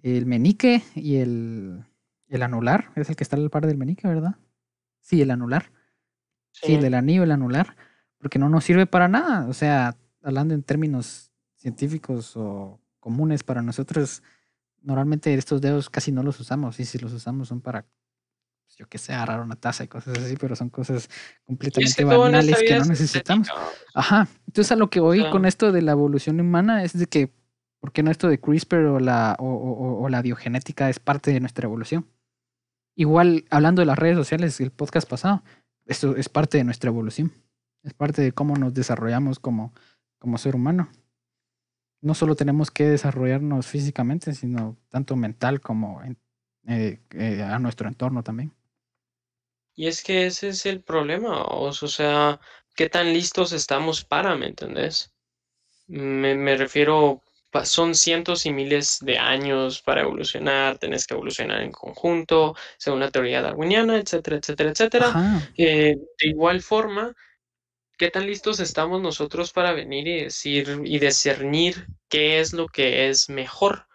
el meñique y el anular. Es el que está al par del meñique, ¿verdad? Sí, el anular. Sí, el del anillo, el anular. Porque no nos sirve para nada. O sea, hablando en términos científicos o comunes para nosotros, normalmente estos dedos casi no los usamos, y si los usamos son para, yo que sé, agarrar una taza y cosas así, pero son cosas completamente banales que no necesitamos. Ajá, entonces a lo que voy con esto de la evolución humana es de que, ¿por qué no esto de CRISPR o la biogenética es parte de nuestra evolución? Igual, hablando de las redes sociales, el podcast pasado, esto es parte de nuestra evolución, es parte de cómo nos desarrollamos como ser humano. No solo tenemos que desarrollarnos físicamente, sino tanto mental como a nuestro entorno también. Y es que ese es el problema, o sea, ¿qué tan listos estamos para, me entendés? Me refiero, son cientos y miles de años para evolucionar, tenés que evolucionar en conjunto, según la teoría darwiniana, etcétera, etcétera, etcétera. De igual forma, ¿qué tan listos estamos nosotros para venir y decir y discernir qué es lo que es mejor?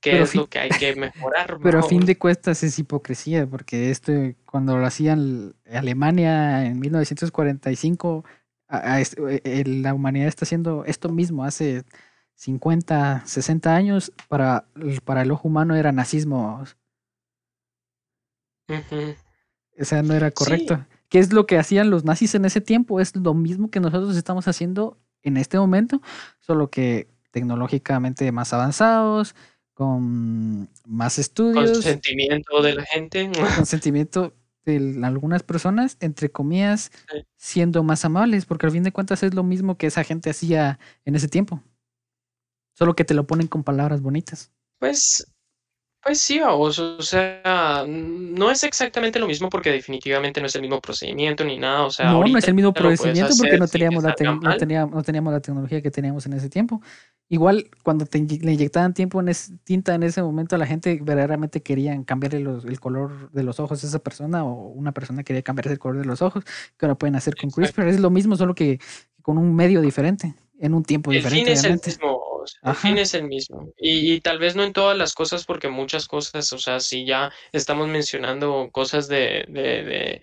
¿Qué es lo que hay que mejorar? Pero a fin de cuentas es hipocresía, porque esto cuando lo hacían Alemania en 1945, la humanidad está haciendo esto mismo hace 50, 60 años, para el ojo humano era nazismo. Uh-huh. O sea, no era correcto. Sí. ¿Qué es lo que hacían los nazis en ese tiempo? Es lo mismo que nosotros estamos haciendo en este momento, solo que tecnológicamente más avanzados, con más estudios. Consentimiento de la gente. Consentimiento de algunas personas, entre comillas, siendo más amables, porque al fin de cuentas es lo mismo que esa gente hacía en ese tiempo. Solo que te lo ponen con palabras bonitas. Pues Pues sí, vamos, o sea, no es exactamente lo mismo porque definitivamente no es el mismo procedimiento ni nada, o sea, no, no es el mismo procedimiento porque no teníamos, no teníamos la tecnología que teníamos en ese tiempo. Igual cuando le inyectaban tinta en ese momento, la gente verdaderamente querían cambiarle el color de los ojos a esa persona, o una persona quería cambiarse el color de los ojos, que ahora pueden hacer con CRISPR. Es lo mismo, solo que con un medio diferente, en un tiempo diferente. El fin es el mismo. El fin es el mismo, y tal vez no en todas las cosas, porque muchas cosas, o sea, si ya estamos mencionando cosas de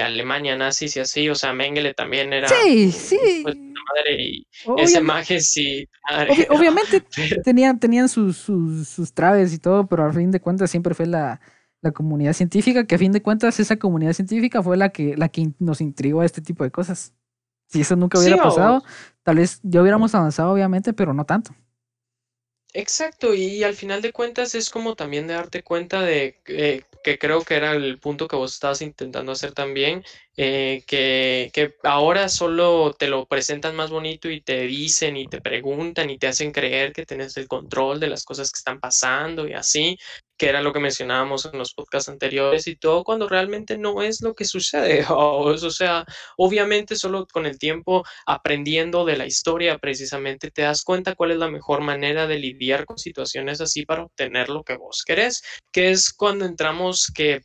Alemania nazis y así, o sea, Mengele también era pues, madre, y ese maje sí, madre, obviamente tenían sus traves y todo, pero a fin de cuentas siempre fue la comunidad científica, que a fin de cuentas esa comunidad científica fue la que nos intrigó a este tipo de cosas. Si eso nunca hubiera pasado, tal vez ya hubiéramos avanzado, obviamente, pero no tanto. Exacto, y al final de cuentas es como también de darte cuenta de que creo que era el punto que vos estabas intentando hacer también, que ahora solo te lo presentan más bonito y te dicen y te preguntan y te hacen creer que tenés el control de las cosas que están pasando y así, que era lo que mencionábamos en los podcasts anteriores y todo, cuando realmente no es lo que sucede. O sea, obviamente solo con el tiempo, aprendiendo de la historia precisamente, te das cuenta cuál es la mejor manera de lidiar con situaciones así para obtener lo que vos querés, que es cuando entramos que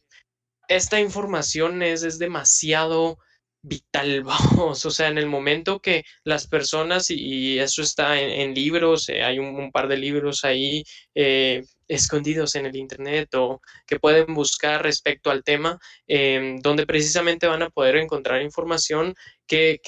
esta información es demasiado vital, vamos, o sea, en el momento que las personas, y eso está en libros, hay un par de libros ahí escondidos en el internet o que pueden buscar respecto al tema, donde precisamente van a poder encontrar información que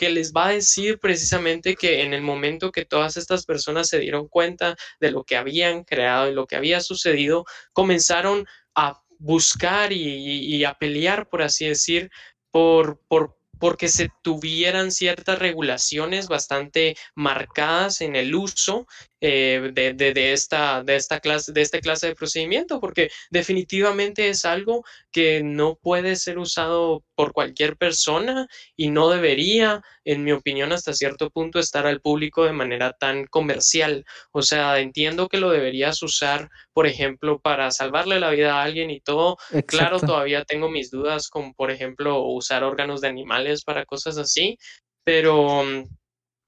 les va a decir precisamente que en el momento que todas estas personas se dieron cuenta de lo que habían creado y lo que había sucedido, comenzaron a buscar y a pelear, por así decir, porque se tuvieran ciertas regulaciones bastante marcadas en el uso de esta clase de procedimiento, porque definitivamente es algo que no puede ser usado por cualquier persona y no debería, en mi opinión, hasta cierto punto estar al público de manera tan comercial. O sea, entiendo que lo deberías usar, por ejemplo, para salvarle la vida a alguien y todo. Exacto. Claro, todavía tengo mis dudas con, por ejemplo, usar órganos de animales para cosas así, pero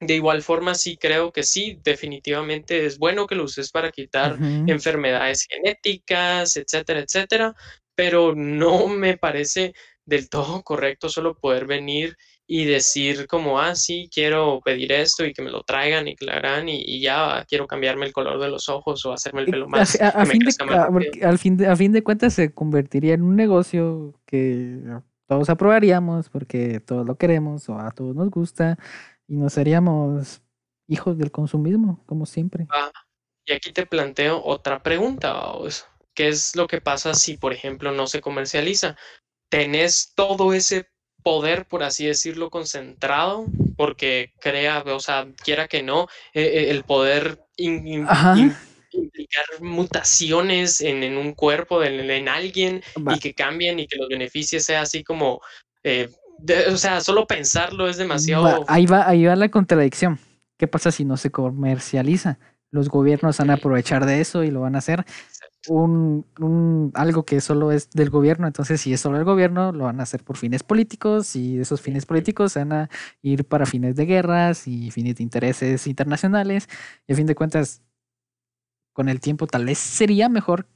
de igual forma sí creo que sí, definitivamente es bueno que lo uses para quitar enfermedades genéticas, etcétera, etcétera, pero no me parece del todo correcto solo poder venir y decir como, sí, quiero pedir esto y que me lo traigan y que lo harán y ya quiero cambiarme el color de los ojos o hacerme el pelo más. A fin de cuentas se convertiría en un negocio que todos aprobaríamos porque todos lo queremos o a todos nos gusta. Y nos seríamos hijos del consumismo, como siempre. Y aquí te planteo otra pregunta, vamos. ¿Qué es lo que pasa si, por ejemplo, no se comercializa? ¿Tenés todo ese poder, por así decirlo, concentrado? Porque o sea, quiera que no, el poder implicar mutaciones en un cuerpo, en alguien, y que cambien y que los beneficios sea así como... o sea, solo pensarlo es demasiado... Ahí va la contradicción. ¿Qué pasa si no se comercializa? Los gobiernos van a aprovechar de eso y lo van a hacer algo que solo es del gobierno. Entonces, si es solo del gobierno, lo van a hacer por fines políticos, y esos fines políticos van a ir para fines de guerras y fines de intereses internacionales. Y a fin de cuentas, con el tiempo tal vez sería mejor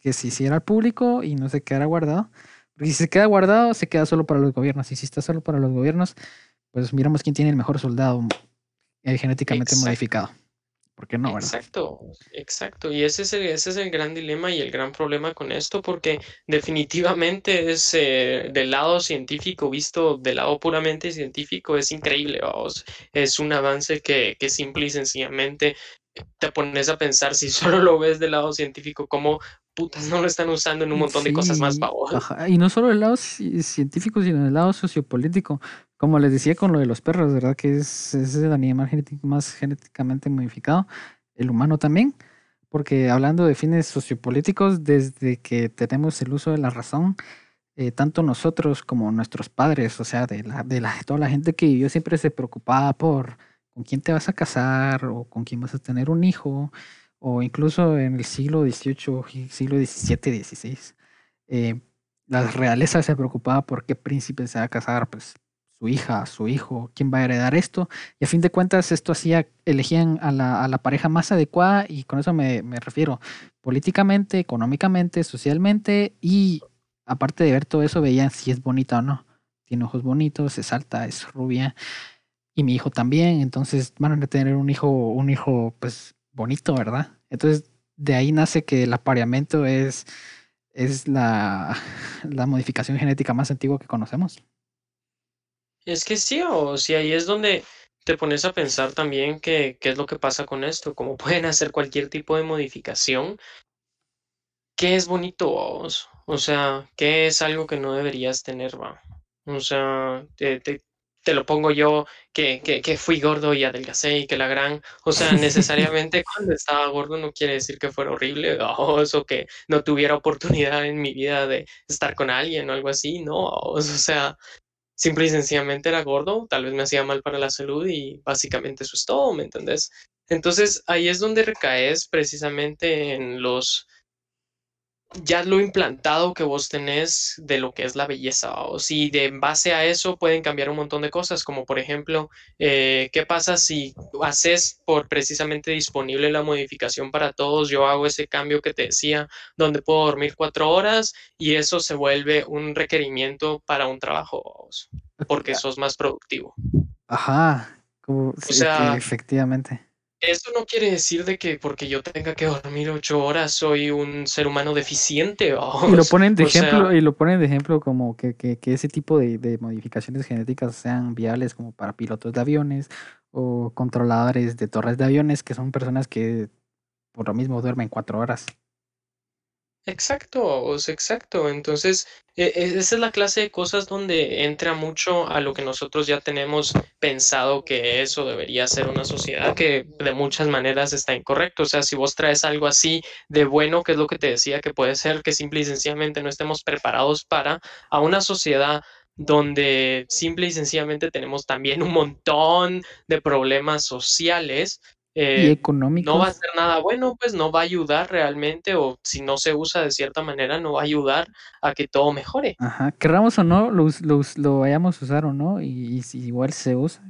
que se hiciera público y no se quedara guardado. Porque si se queda guardado, se queda solo para los gobiernos. Y si está solo para los gobiernos, pues miramos quién tiene el mejor soldado genéticamente modificado. ¿Por qué no, verdad? Exacto. Y ese es el gran dilema y el gran problema con esto, porque definitivamente es del lado científico, visto del lado puramente científico, es increíble, vamos. Es un avance que simple y sencillamente te pones a pensar, si solo lo ves del lado científico, cómo putas no lo están usando en un montón de cosas más pavosas. Y no solo del lado científico, sino del lado sociopolítico. Como les decía con lo de los perros, ¿verdad? Que es el animal más genéticamente modificado, el humano también. Porque hablando de fines sociopolíticos, desde que tenemos el uso de la razón, tanto nosotros como nuestros padres, o sea, toda la gente que vivió siempre se preocupaba por con quién te vas a casar o con quién vas a tener un hijo o incluso en el siglo XVIII, siglo XVII, XVI, las realezas se preocupaban por qué príncipe se va a casar, pues su hija, su hijo, quién va a heredar esto. Y a fin de cuentas esto hacía, elegían a la pareja más adecuada, y con eso me refiero políticamente, económicamente, socialmente, y aparte de ver todo eso veían si es bonita o no. Tiene ojos bonitos, es alta, es rubia, y mi hijo también, entonces van a tener un hijo pues bonito, ¿verdad? Entonces de ahí nace que el apareamiento es la modificación genética más antigua que conocemos. Es que sí, ahí es donde te pones a pensar también qué es lo que pasa con esto, cómo pueden hacer cualquier tipo de modificación. ¿Qué es bonito, vos? O sea, ¿qué es algo que no deberías tener, va? O sea, te lo pongo yo, que fui gordo y adelgacé y que la gran... O sea, necesariamente cuando estaba gordo no quiere decir que fuera horrible, vamos, o que no tuviera oportunidad en mi vida de estar con alguien o algo así, no, vamos, o sea, simple y sencillamente era gordo, tal vez me hacía mal para la salud y básicamente eso es todo, ¿me entendés? Entonces ahí es donde recaes precisamente en ya lo implantado que vos tenés de lo que es la belleza, o si en base a eso pueden cambiar un montón de cosas, como por ejemplo, ¿qué pasa si haces por precisamente disponible la modificación para todos? Yo hago ese cambio que te decía, donde puedo dormir 4 horas y eso se vuelve un requerimiento para un trabajo, vos, porque sos más productivo. Ajá, como, sí, o sea, efectivamente. Esto no quiere decir de que porque yo tenga que dormir 8 horas soy un ser humano deficiente. Vamos. Y lo ponen de ejemplo como que ese tipo de modificaciones genéticas sean viables como para pilotos de aviones o controladores de torres de aviones, que son personas que por lo mismo duermen 4 horas. Exacto. Entonces, esa es la clase de cosas donde entra mucho a lo que nosotros ya tenemos pensado que eso debería ser una sociedad, que de muchas maneras está incorrecto. O sea, si vos traes algo así de bueno, que es lo que te decía, que puede ser que simple y sencillamente no estemos preparados para a una sociedad donde simple y sencillamente tenemos también un montón de problemas sociales, y económico. No va a ser nada bueno, pues no va a ayudar realmente, o si no se usa de cierta manera, no va a ayudar a que todo mejore. Ajá, querramos o no, lo vayamos a usar o no, y si igual se usa,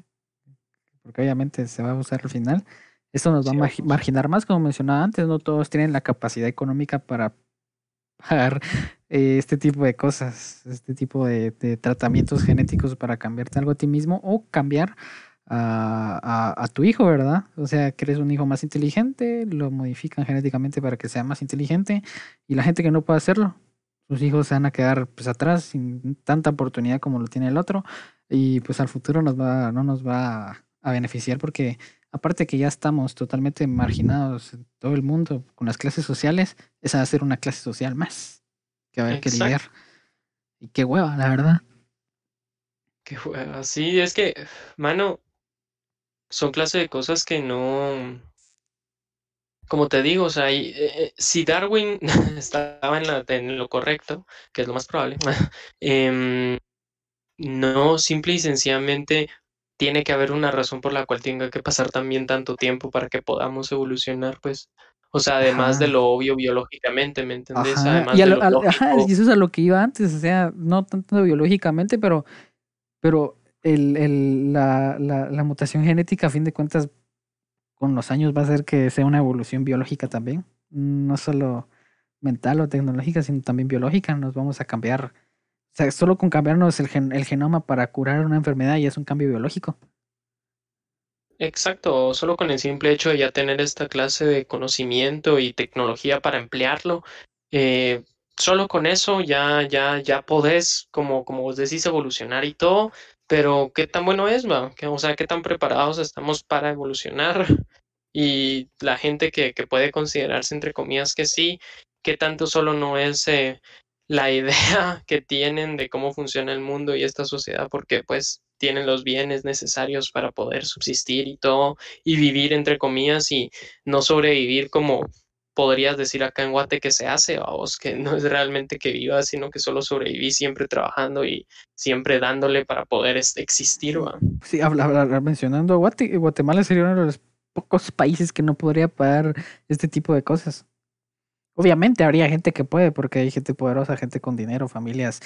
porque obviamente se va a usar al final, esto nos va a marginar más, como mencionaba antes, no todos tienen la capacidad económica para pagar este tipo de cosas, este tipo de tratamientos genéticos para cambiarte algo a ti mismo o cambiar a tu hijo, ¿verdad? O sea, que eres un hijo más inteligente, lo modifican genéticamente para que sea más inteligente, y la gente que no puede hacerlo, sus hijos se van a quedar pues atrás, sin tanta oportunidad como lo tiene el otro, y pues al futuro no nos va a beneficiar, porque aparte que ya estamos totalmente marginados en todo el mundo con las clases sociales, esa va a ser una clase social más que va a haber que lidiar. Y qué hueva, la verdad. Qué hueva, sí, es que, mano, son clase de cosas que no, como te digo, o sea, si Darwin estaba en lo correcto, que es lo más probable, no, simple y sencillamente tiene que haber una razón por la cual tenga que pasar también tanto tiempo para que podamos evolucionar, pues, o sea, además de lo obvio biológicamente, ¿me entendés? Además de lo lógico. Y eso es a lo que iba antes, o sea, no tanto biológicamente, pero la mutación genética, a fin de cuentas, con los años va a hacer que sea una evolución biológica también, no solo mental o tecnológica, sino también biológica. Nos vamos a cambiar, o sea, solo con cambiarnos el genoma para curar una enfermedad ya es un cambio biológico. Exacto, solo con el simple hecho de ya tener esta clase de conocimiento y tecnología para emplearlo, solo con eso ya podés, como vos decís, evolucionar y todo, pero ¿qué tan bueno es, va? O sea, ¿qué tan preparados estamos para evolucionar? Y la gente que puede considerarse, entre comillas, que sí, ¿qué tanto solo no es la idea que tienen de cómo funciona el mundo y esta sociedad? Porque, pues, tienen los bienes necesarios para poder subsistir y todo, y vivir, entre comillas, y no sobrevivir como podrías decir acá en Guate que se hace, vos, que no es realmente que vivas, sino que solo sobreviví siempre trabajando y siempre dándole para poder existir, va. Sí, mencionando a Guatemala sería uno de los pocos países que no podría pagar este tipo de cosas. Obviamente habría gente que puede, porque hay gente poderosa, gente con dinero, familias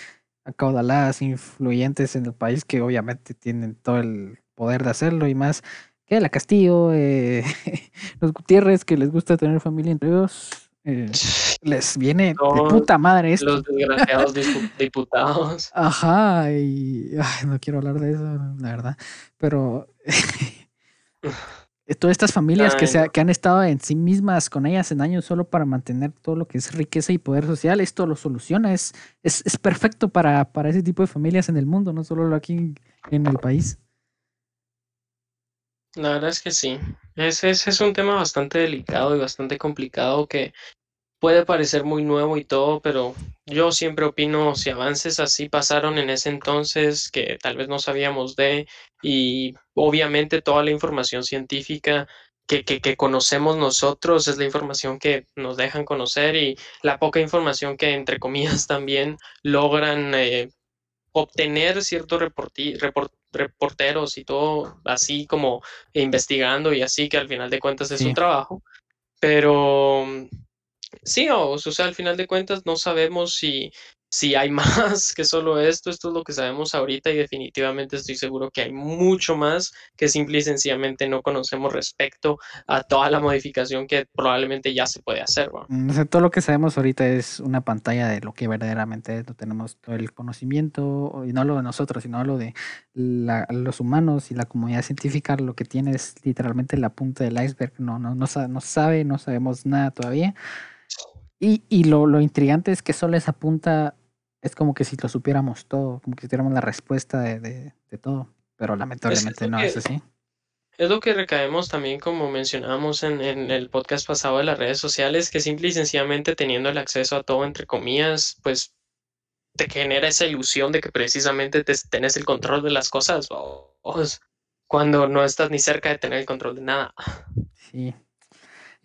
acaudaladas, influyentes en el país que obviamente tienen todo el poder de hacerlo y más que la Castillo, los Gutiérrez, que les gusta tener familia entre ellos. Les viene de puta madre esto. Los desgraciados diputados. Ajá, y ay, no quiero hablar de eso, la verdad. Pero todas estas familias que han estado en sí mismas con ellas en años solo para mantener todo lo que es riqueza y poder social, esto lo soluciona. Es perfecto para ese tipo de familias en el mundo, no solo aquí en el país. La verdad es que sí. Ese es un tema bastante delicado y bastante complicado que puede parecer muy nuevo y todo, pero yo siempre opino si avances así pasaron en ese entonces que tal vez no sabíamos de, y obviamente toda la información científica que conocemos nosotros es la información que nos dejan conocer y la poca información que entre comillas también logran obtener ciertos reporteros y todo así como investigando y así, que al final de cuentas es un trabajo, pero sí, o sea, al final de cuentas no sabemos si hay más que solo esto es lo que sabemos ahorita y definitivamente estoy seguro que hay mucho más que simple y sencillamente no conocemos respecto a toda la modificación que probablemente ya se puede hacer, ¿no? O sea, todo lo que sabemos ahorita es una pantalla de lo que verdaderamente es, no tenemos todo el conocimiento, y no lo de nosotros, sino lo de los humanos y la comunidad científica, lo que tiene es literalmente la punta del iceberg, no sabemos nada todavía. Y lo intrigante es que solo esa punta es como que si lo supiéramos todo, como que tuviéramos la respuesta de todo, pero lamentablemente no es así. Es lo que recaemos también, como mencionábamos en el podcast pasado de las redes sociales, que simple y sencillamente teniendo el acceso a todo, entre comillas, pues te genera esa ilusión de que precisamente tenés el control de las cosas, cuando no estás ni cerca de tener el control de nada. Sí.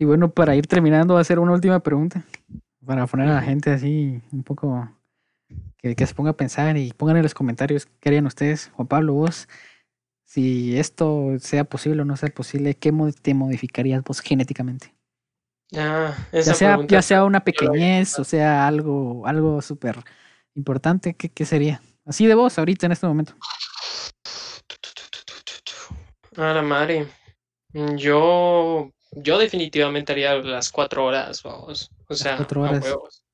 Y bueno, para ir terminando, va a ser una última pregunta para poner a la gente así un poco que se ponga a pensar y pongan en los comentarios qué harían ustedes, Juan Pablo, vos, si esto sea posible o no sea posible, ¿qué te modificarías vos genéticamente? Ya sea una pequeñez, o sea algo súper importante, ¿qué sería? Así de vos ahorita en este momento. A la madre. Yo definitivamente haría las 4 horas, vamos. O sea, 4 horas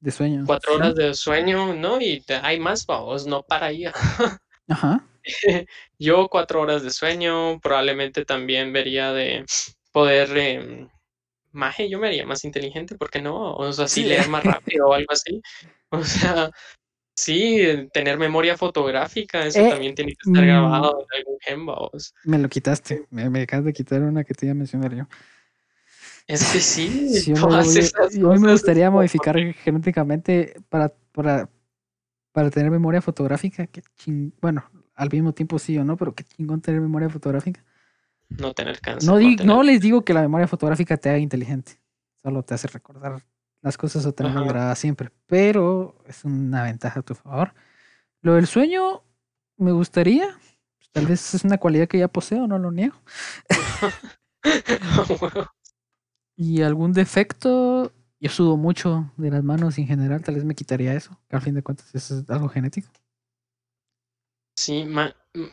de sueño. 4 horas de sueño, ¿no? Y hay más, vamos, no para ahí. Ajá. Yo 4 horas de sueño, probablemente también vería de poder... yo me haría más inteligente, ¿por qué no? O sea, sí, leer más rápido o algo así. O sea, sí, tener memoria fotográfica, eso también tiene que estar grabado en algún gen, vamos. Me lo quitaste, me acabas de quitar una que te iba a mencionar yo. Es que sí, yo me gustaría modificar genéticamente para tener memoria fotográfica. Bueno, al mismo tiempo sí o no, pero qué chingón tener memoria fotográfica. No tener cáncer. No les digo que la memoria fotográfica te haga inteligente, solo te hace recordar las cosas o tenerlo grabada siempre, pero es una ventaja a tu favor. Lo del sueño me gustaría, pues, tal vez es una cualidad que ya poseo, no lo niego. Y algún defecto, yo sudo mucho de las manos en general, tal vez me quitaría eso, que al fin de cuentas eso es algo genético. Sí,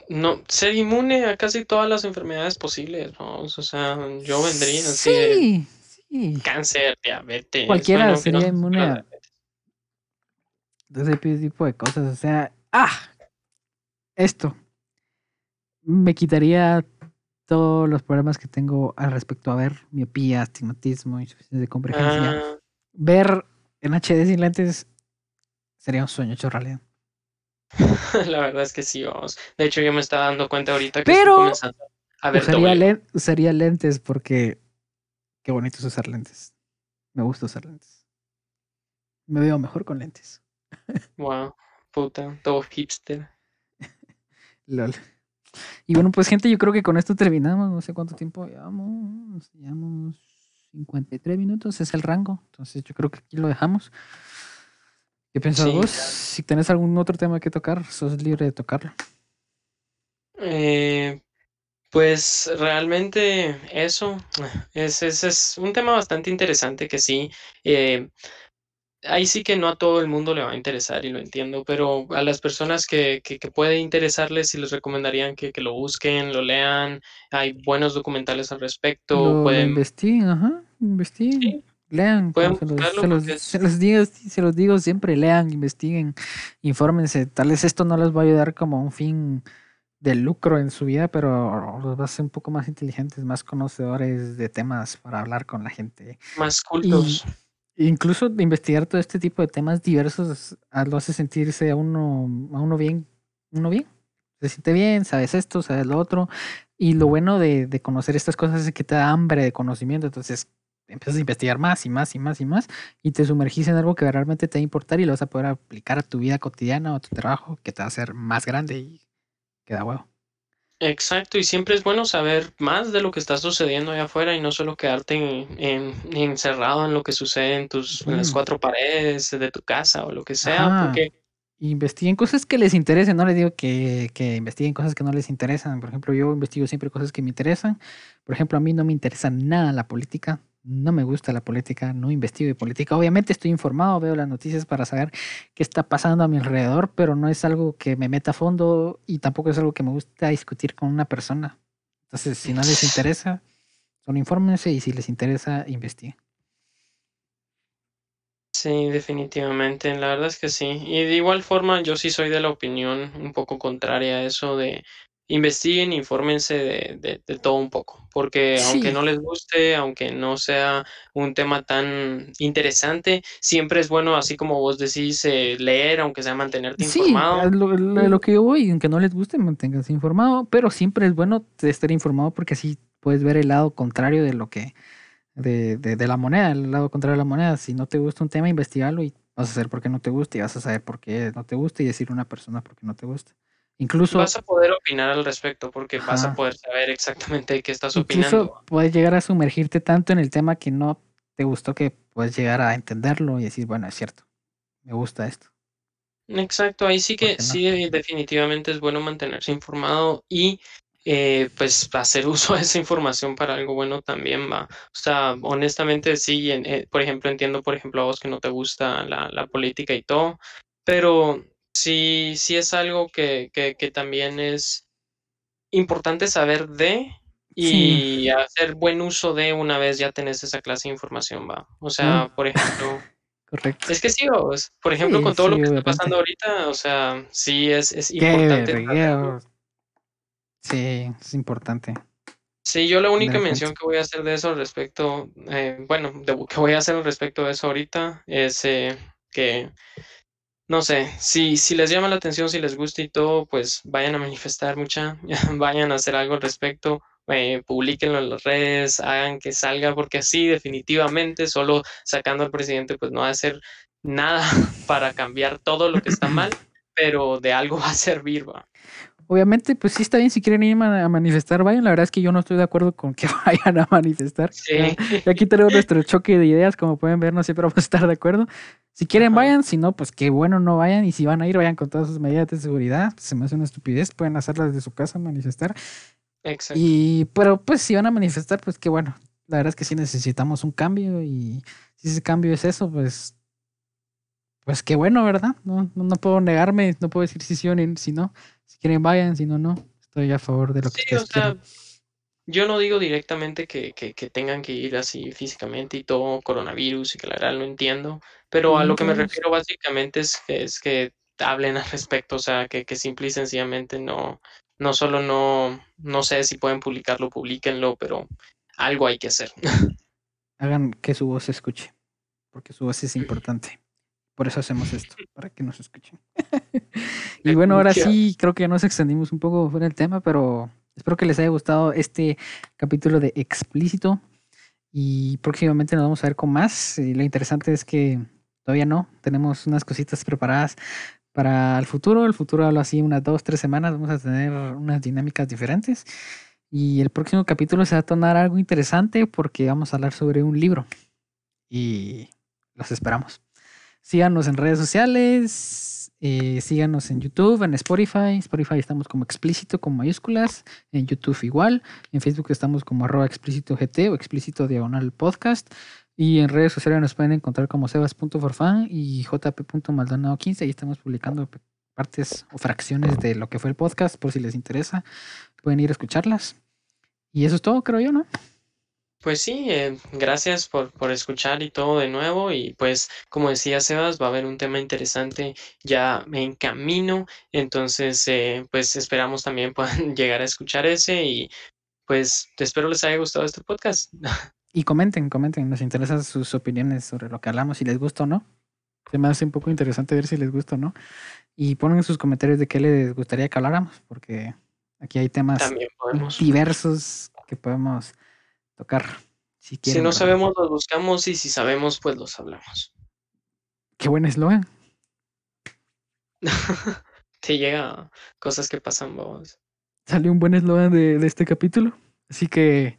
no, ser inmune a casi todas las enfermedades posibles, ¿no? O sea, yo vendría así. Sí. Cáncer, diabetes. Cualquiera sería inmune a ese tipo de cosas, o sea, esto. Me quitaría todos los problemas que tengo al respecto a ver, miopía, astigmatismo, insuficiencia de convergencia. Ver en HD sin lentes sería un sueño hecho realidad. La verdad es que sí, vamos. De hecho, yo me estaba dando cuenta ahorita que estoy comenzando a ver doble. Usaría lentes porque qué bonito es usar lentes. Me gusta usar lentes. Me veo mejor con lentes. Wow, puta, todo hipster. Lol. Y bueno, pues gente, yo creo que con esto terminamos. No sé cuánto tiempo llevamos 53 minutos, es el rango. Entonces yo creo que aquí lo dejamos. ¿Qué pensás vos? Claro. Si tenés algún otro tema que tocar, sos libre de tocarlo. Pues realmente eso es un tema bastante interesante que sí, ahí sí que no a todo el mundo le va a interesar y lo entiendo, pero a las personas que puede interesarles sí les recomendarían que lo busquen, lo lean, hay buenos documentales al respecto. Investiguen, ajá, investiguen, ¿sí? Lean, se los digo siempre, lean, investiguen, infórmense, tal vez esto no les va a ayudar como a un fin de lucro en su vida, pero los va a hacer un poco más inteligentes, más conocedores de temas para hablar con la gente. Más cultos. Y incluso de investigar todo este tipo de temas diversos lo hace sentirse a uno bien. Uno bien. Se siente bien, sabes esto, sabes lo otro. Y lo bueno de conocer estas cosas es que te da hambre de conocimiento. Entonces empiezas a investigar más y más y más y más y te sumergís en algo que realmente te va a importar y lo vas a poder aplicar a tu vida cotidiana o a tu trabajo, que te va a hacer más grande y queda huevo. Exacto, y siempre es bueno saber más de lo que está sucediendo allá afuera y no solo quedarte encerrado en lo que sucede en las cuatro paredes de tu casa o lo que sea. Ajá. Porque investiguen cosas que les interesen, no les digo que investiguen cosas que no les interesan. Por ejemplo, yo investigo siempre cosas que me interesan. Por ejemplo, a mí no me interesa nada la política. No me gusta la política, no investigo de política. Obviamente estoy informado, veo las noticias para saber qué está pasando a mi alrededor, pero no es algo que me meta a fondo y tampoco es algo que me gusta discutir con una persona. Entonces, si no les interesa, solo infórmense y si les interesa, investiguen. Sí, definitivamente, la verdad es que sí. Y de igual forma, yo sí soy de la opinión un poco contraria a eso de investiguen, infórmense de todo un poco, porque sí, aunque no les guste, aunque no sea un tema tan interesante, siempre es bueno, así como vos decís, leer, aunque sea mantenerte informado. Sí, lo que yo voy, aunque no les guste, manténganse informado, pero siempre es bueno estar informado porque así puedes ver el lado contrario de lo que de la moneda, el lado contrario de la moneda. Si no te gusta un tema, investigalo y vas a saber por qué no te gusta y vas a saber por qué no te gusta y decir a una persona por qué no te gusta. Incluso vas a poder opinar al respecto porque vas a poder saber exactamente de qué estás opinando. Incluso puedes llegar a sumergirte tanto en el tema que no te gustó que puedes llegar a entenderlo y decir, bueno, es cierto, me gusta esto. Exacto, ahí sí que sí, definitivamente es bueno mantenerse informado y pues hacer uso de esa información para algo bueno también va. O sea, honestamente sí, por ejemplo, entiendo por ejemplo a vos que no te gusta la política y todo, pero Sí es algo que también es importante saber de y hacer buen uso de una vez ya tenés esa clase de información, va. O sea, por ejemplo, correcto. Es que sí, por ejemplo, con todo lo que está pasando ahorita, o sea, sí es importante. Sí, es importante. Sí, yo la única mención que voy a hacer de eso al respecto, que voy a hacer al respecto de eso ahorita es que no sé, si les llama la atención, si les gusta y todo, pues vayan a manifestar vayan a hacer algo al respecto, publíquenlo en las redes, hagan que salga, porque así definitivamente solo sacando al presidente pues no va a hacer nada para cambiar todo lo que está mal, pero de algo va a servir, va. Obviamente, pues sí está bien, si quieren ir a manifestar, vayan. La verdad es que yo no estoy de acuerdo con que vayan a manifestar. Sí. Aquí tenemos nuestro choque de ideas, como pueden ver, no siempre vamos a estar de acuerdo. Si quieren, vayan. Si no, pues qué bueno, no vayan. Y si van a ir, vayan con todas sus medidas de seguridad. Se me hace una estupidez. Pueden hacerlas desde su casa, manifestar. Exacto. Pero pues si van a manifestar, pues qué bueno. La verdad es que sí necesitamos un cambio y si ese cambio es eso, pues qué bueno, ¿verdad? No puedo negarme, no puedo decir si sí o si no. Si quieren vayan, si no, no. Estoy a favor de lo que ustedes quieran. Yo no digo directamente que tengan que ir así físicamente y todo coronavirus y que la verdad lo entiendo, pero a lo que me refiero básicamente es que hablen al respecto, o sea, que simple y sencillamente no solo no sé si pueden publicarlo, publíquenlo, pero algo hay que hacer. Hagan que su voz se escuche, porque su voz es importante. Por eso hacemos esto, para que nos escuchen. Y bueno, ahora sí, creo que ya nos extendimos un poco fuera del tema, pero espero que les haya gustado este capítulo de Explícito. Y próximamente nos vamos a ver con más. Y lo interesante es que todavía no. Tenemos unas cositas preparadas para el futuro. El futuro hablo así unas 2-3 semanas. Vamos a tener unas dinámicas diferentes. Y el próximo capítulo se va a tornar algo interesante porque vamos a hablar sobre un libro. Y los esperamos. Síganos en redes sociales, Síganos en YouTube, en Spotify. Spotify estamos como Explícito con mayúsculas. En YouTube igual. En Facebook estamos como @explícitogt o explícito_podcast. Y en redes sociales nos pueden encontrar como sebas.farfán y jp.maldonado15. Ahí estamos publicando partes o fracciones de lo que fue el podcast, por si les interesa. Pueden ir a escucharlas. Y eso es todo, creo yo, ¿no? Pues sí, gracias por escuchar y todo de nuevo. Y pues, como decía Sebas, va a haber un tema interesante ya en camino. Entonces, pues esperamos también puedan llegar a escuchar ese. Y pues espero les haya gustado este podcast. Y comenten. Nos interesan sus opiniones sobre lo que hablamos, si les gusta o no. Se me hace un poco interesante ver si les gusta o no. Y ponen sus comentarios de qué les gustaría que habláramos, porque aquí hay temas diversos que podemos tocar. Si quieren, si no sabemos, los buscamos, y si sabemos, pues los hablamos. Qué buen eslogan. Te llega cosas que pasan, vos. Salió un buen eslogan de este capítulo. Así que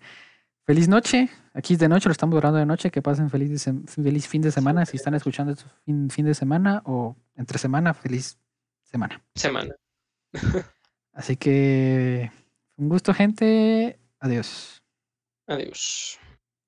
feliz noche. Aquí es de noche, lo estamos grabando de noche. Que pasen feliz fin de semana. Si están escuchando esto fin de semana o entre semana, feliz semana. Así que un gusto, gente. Adiós. Adiós.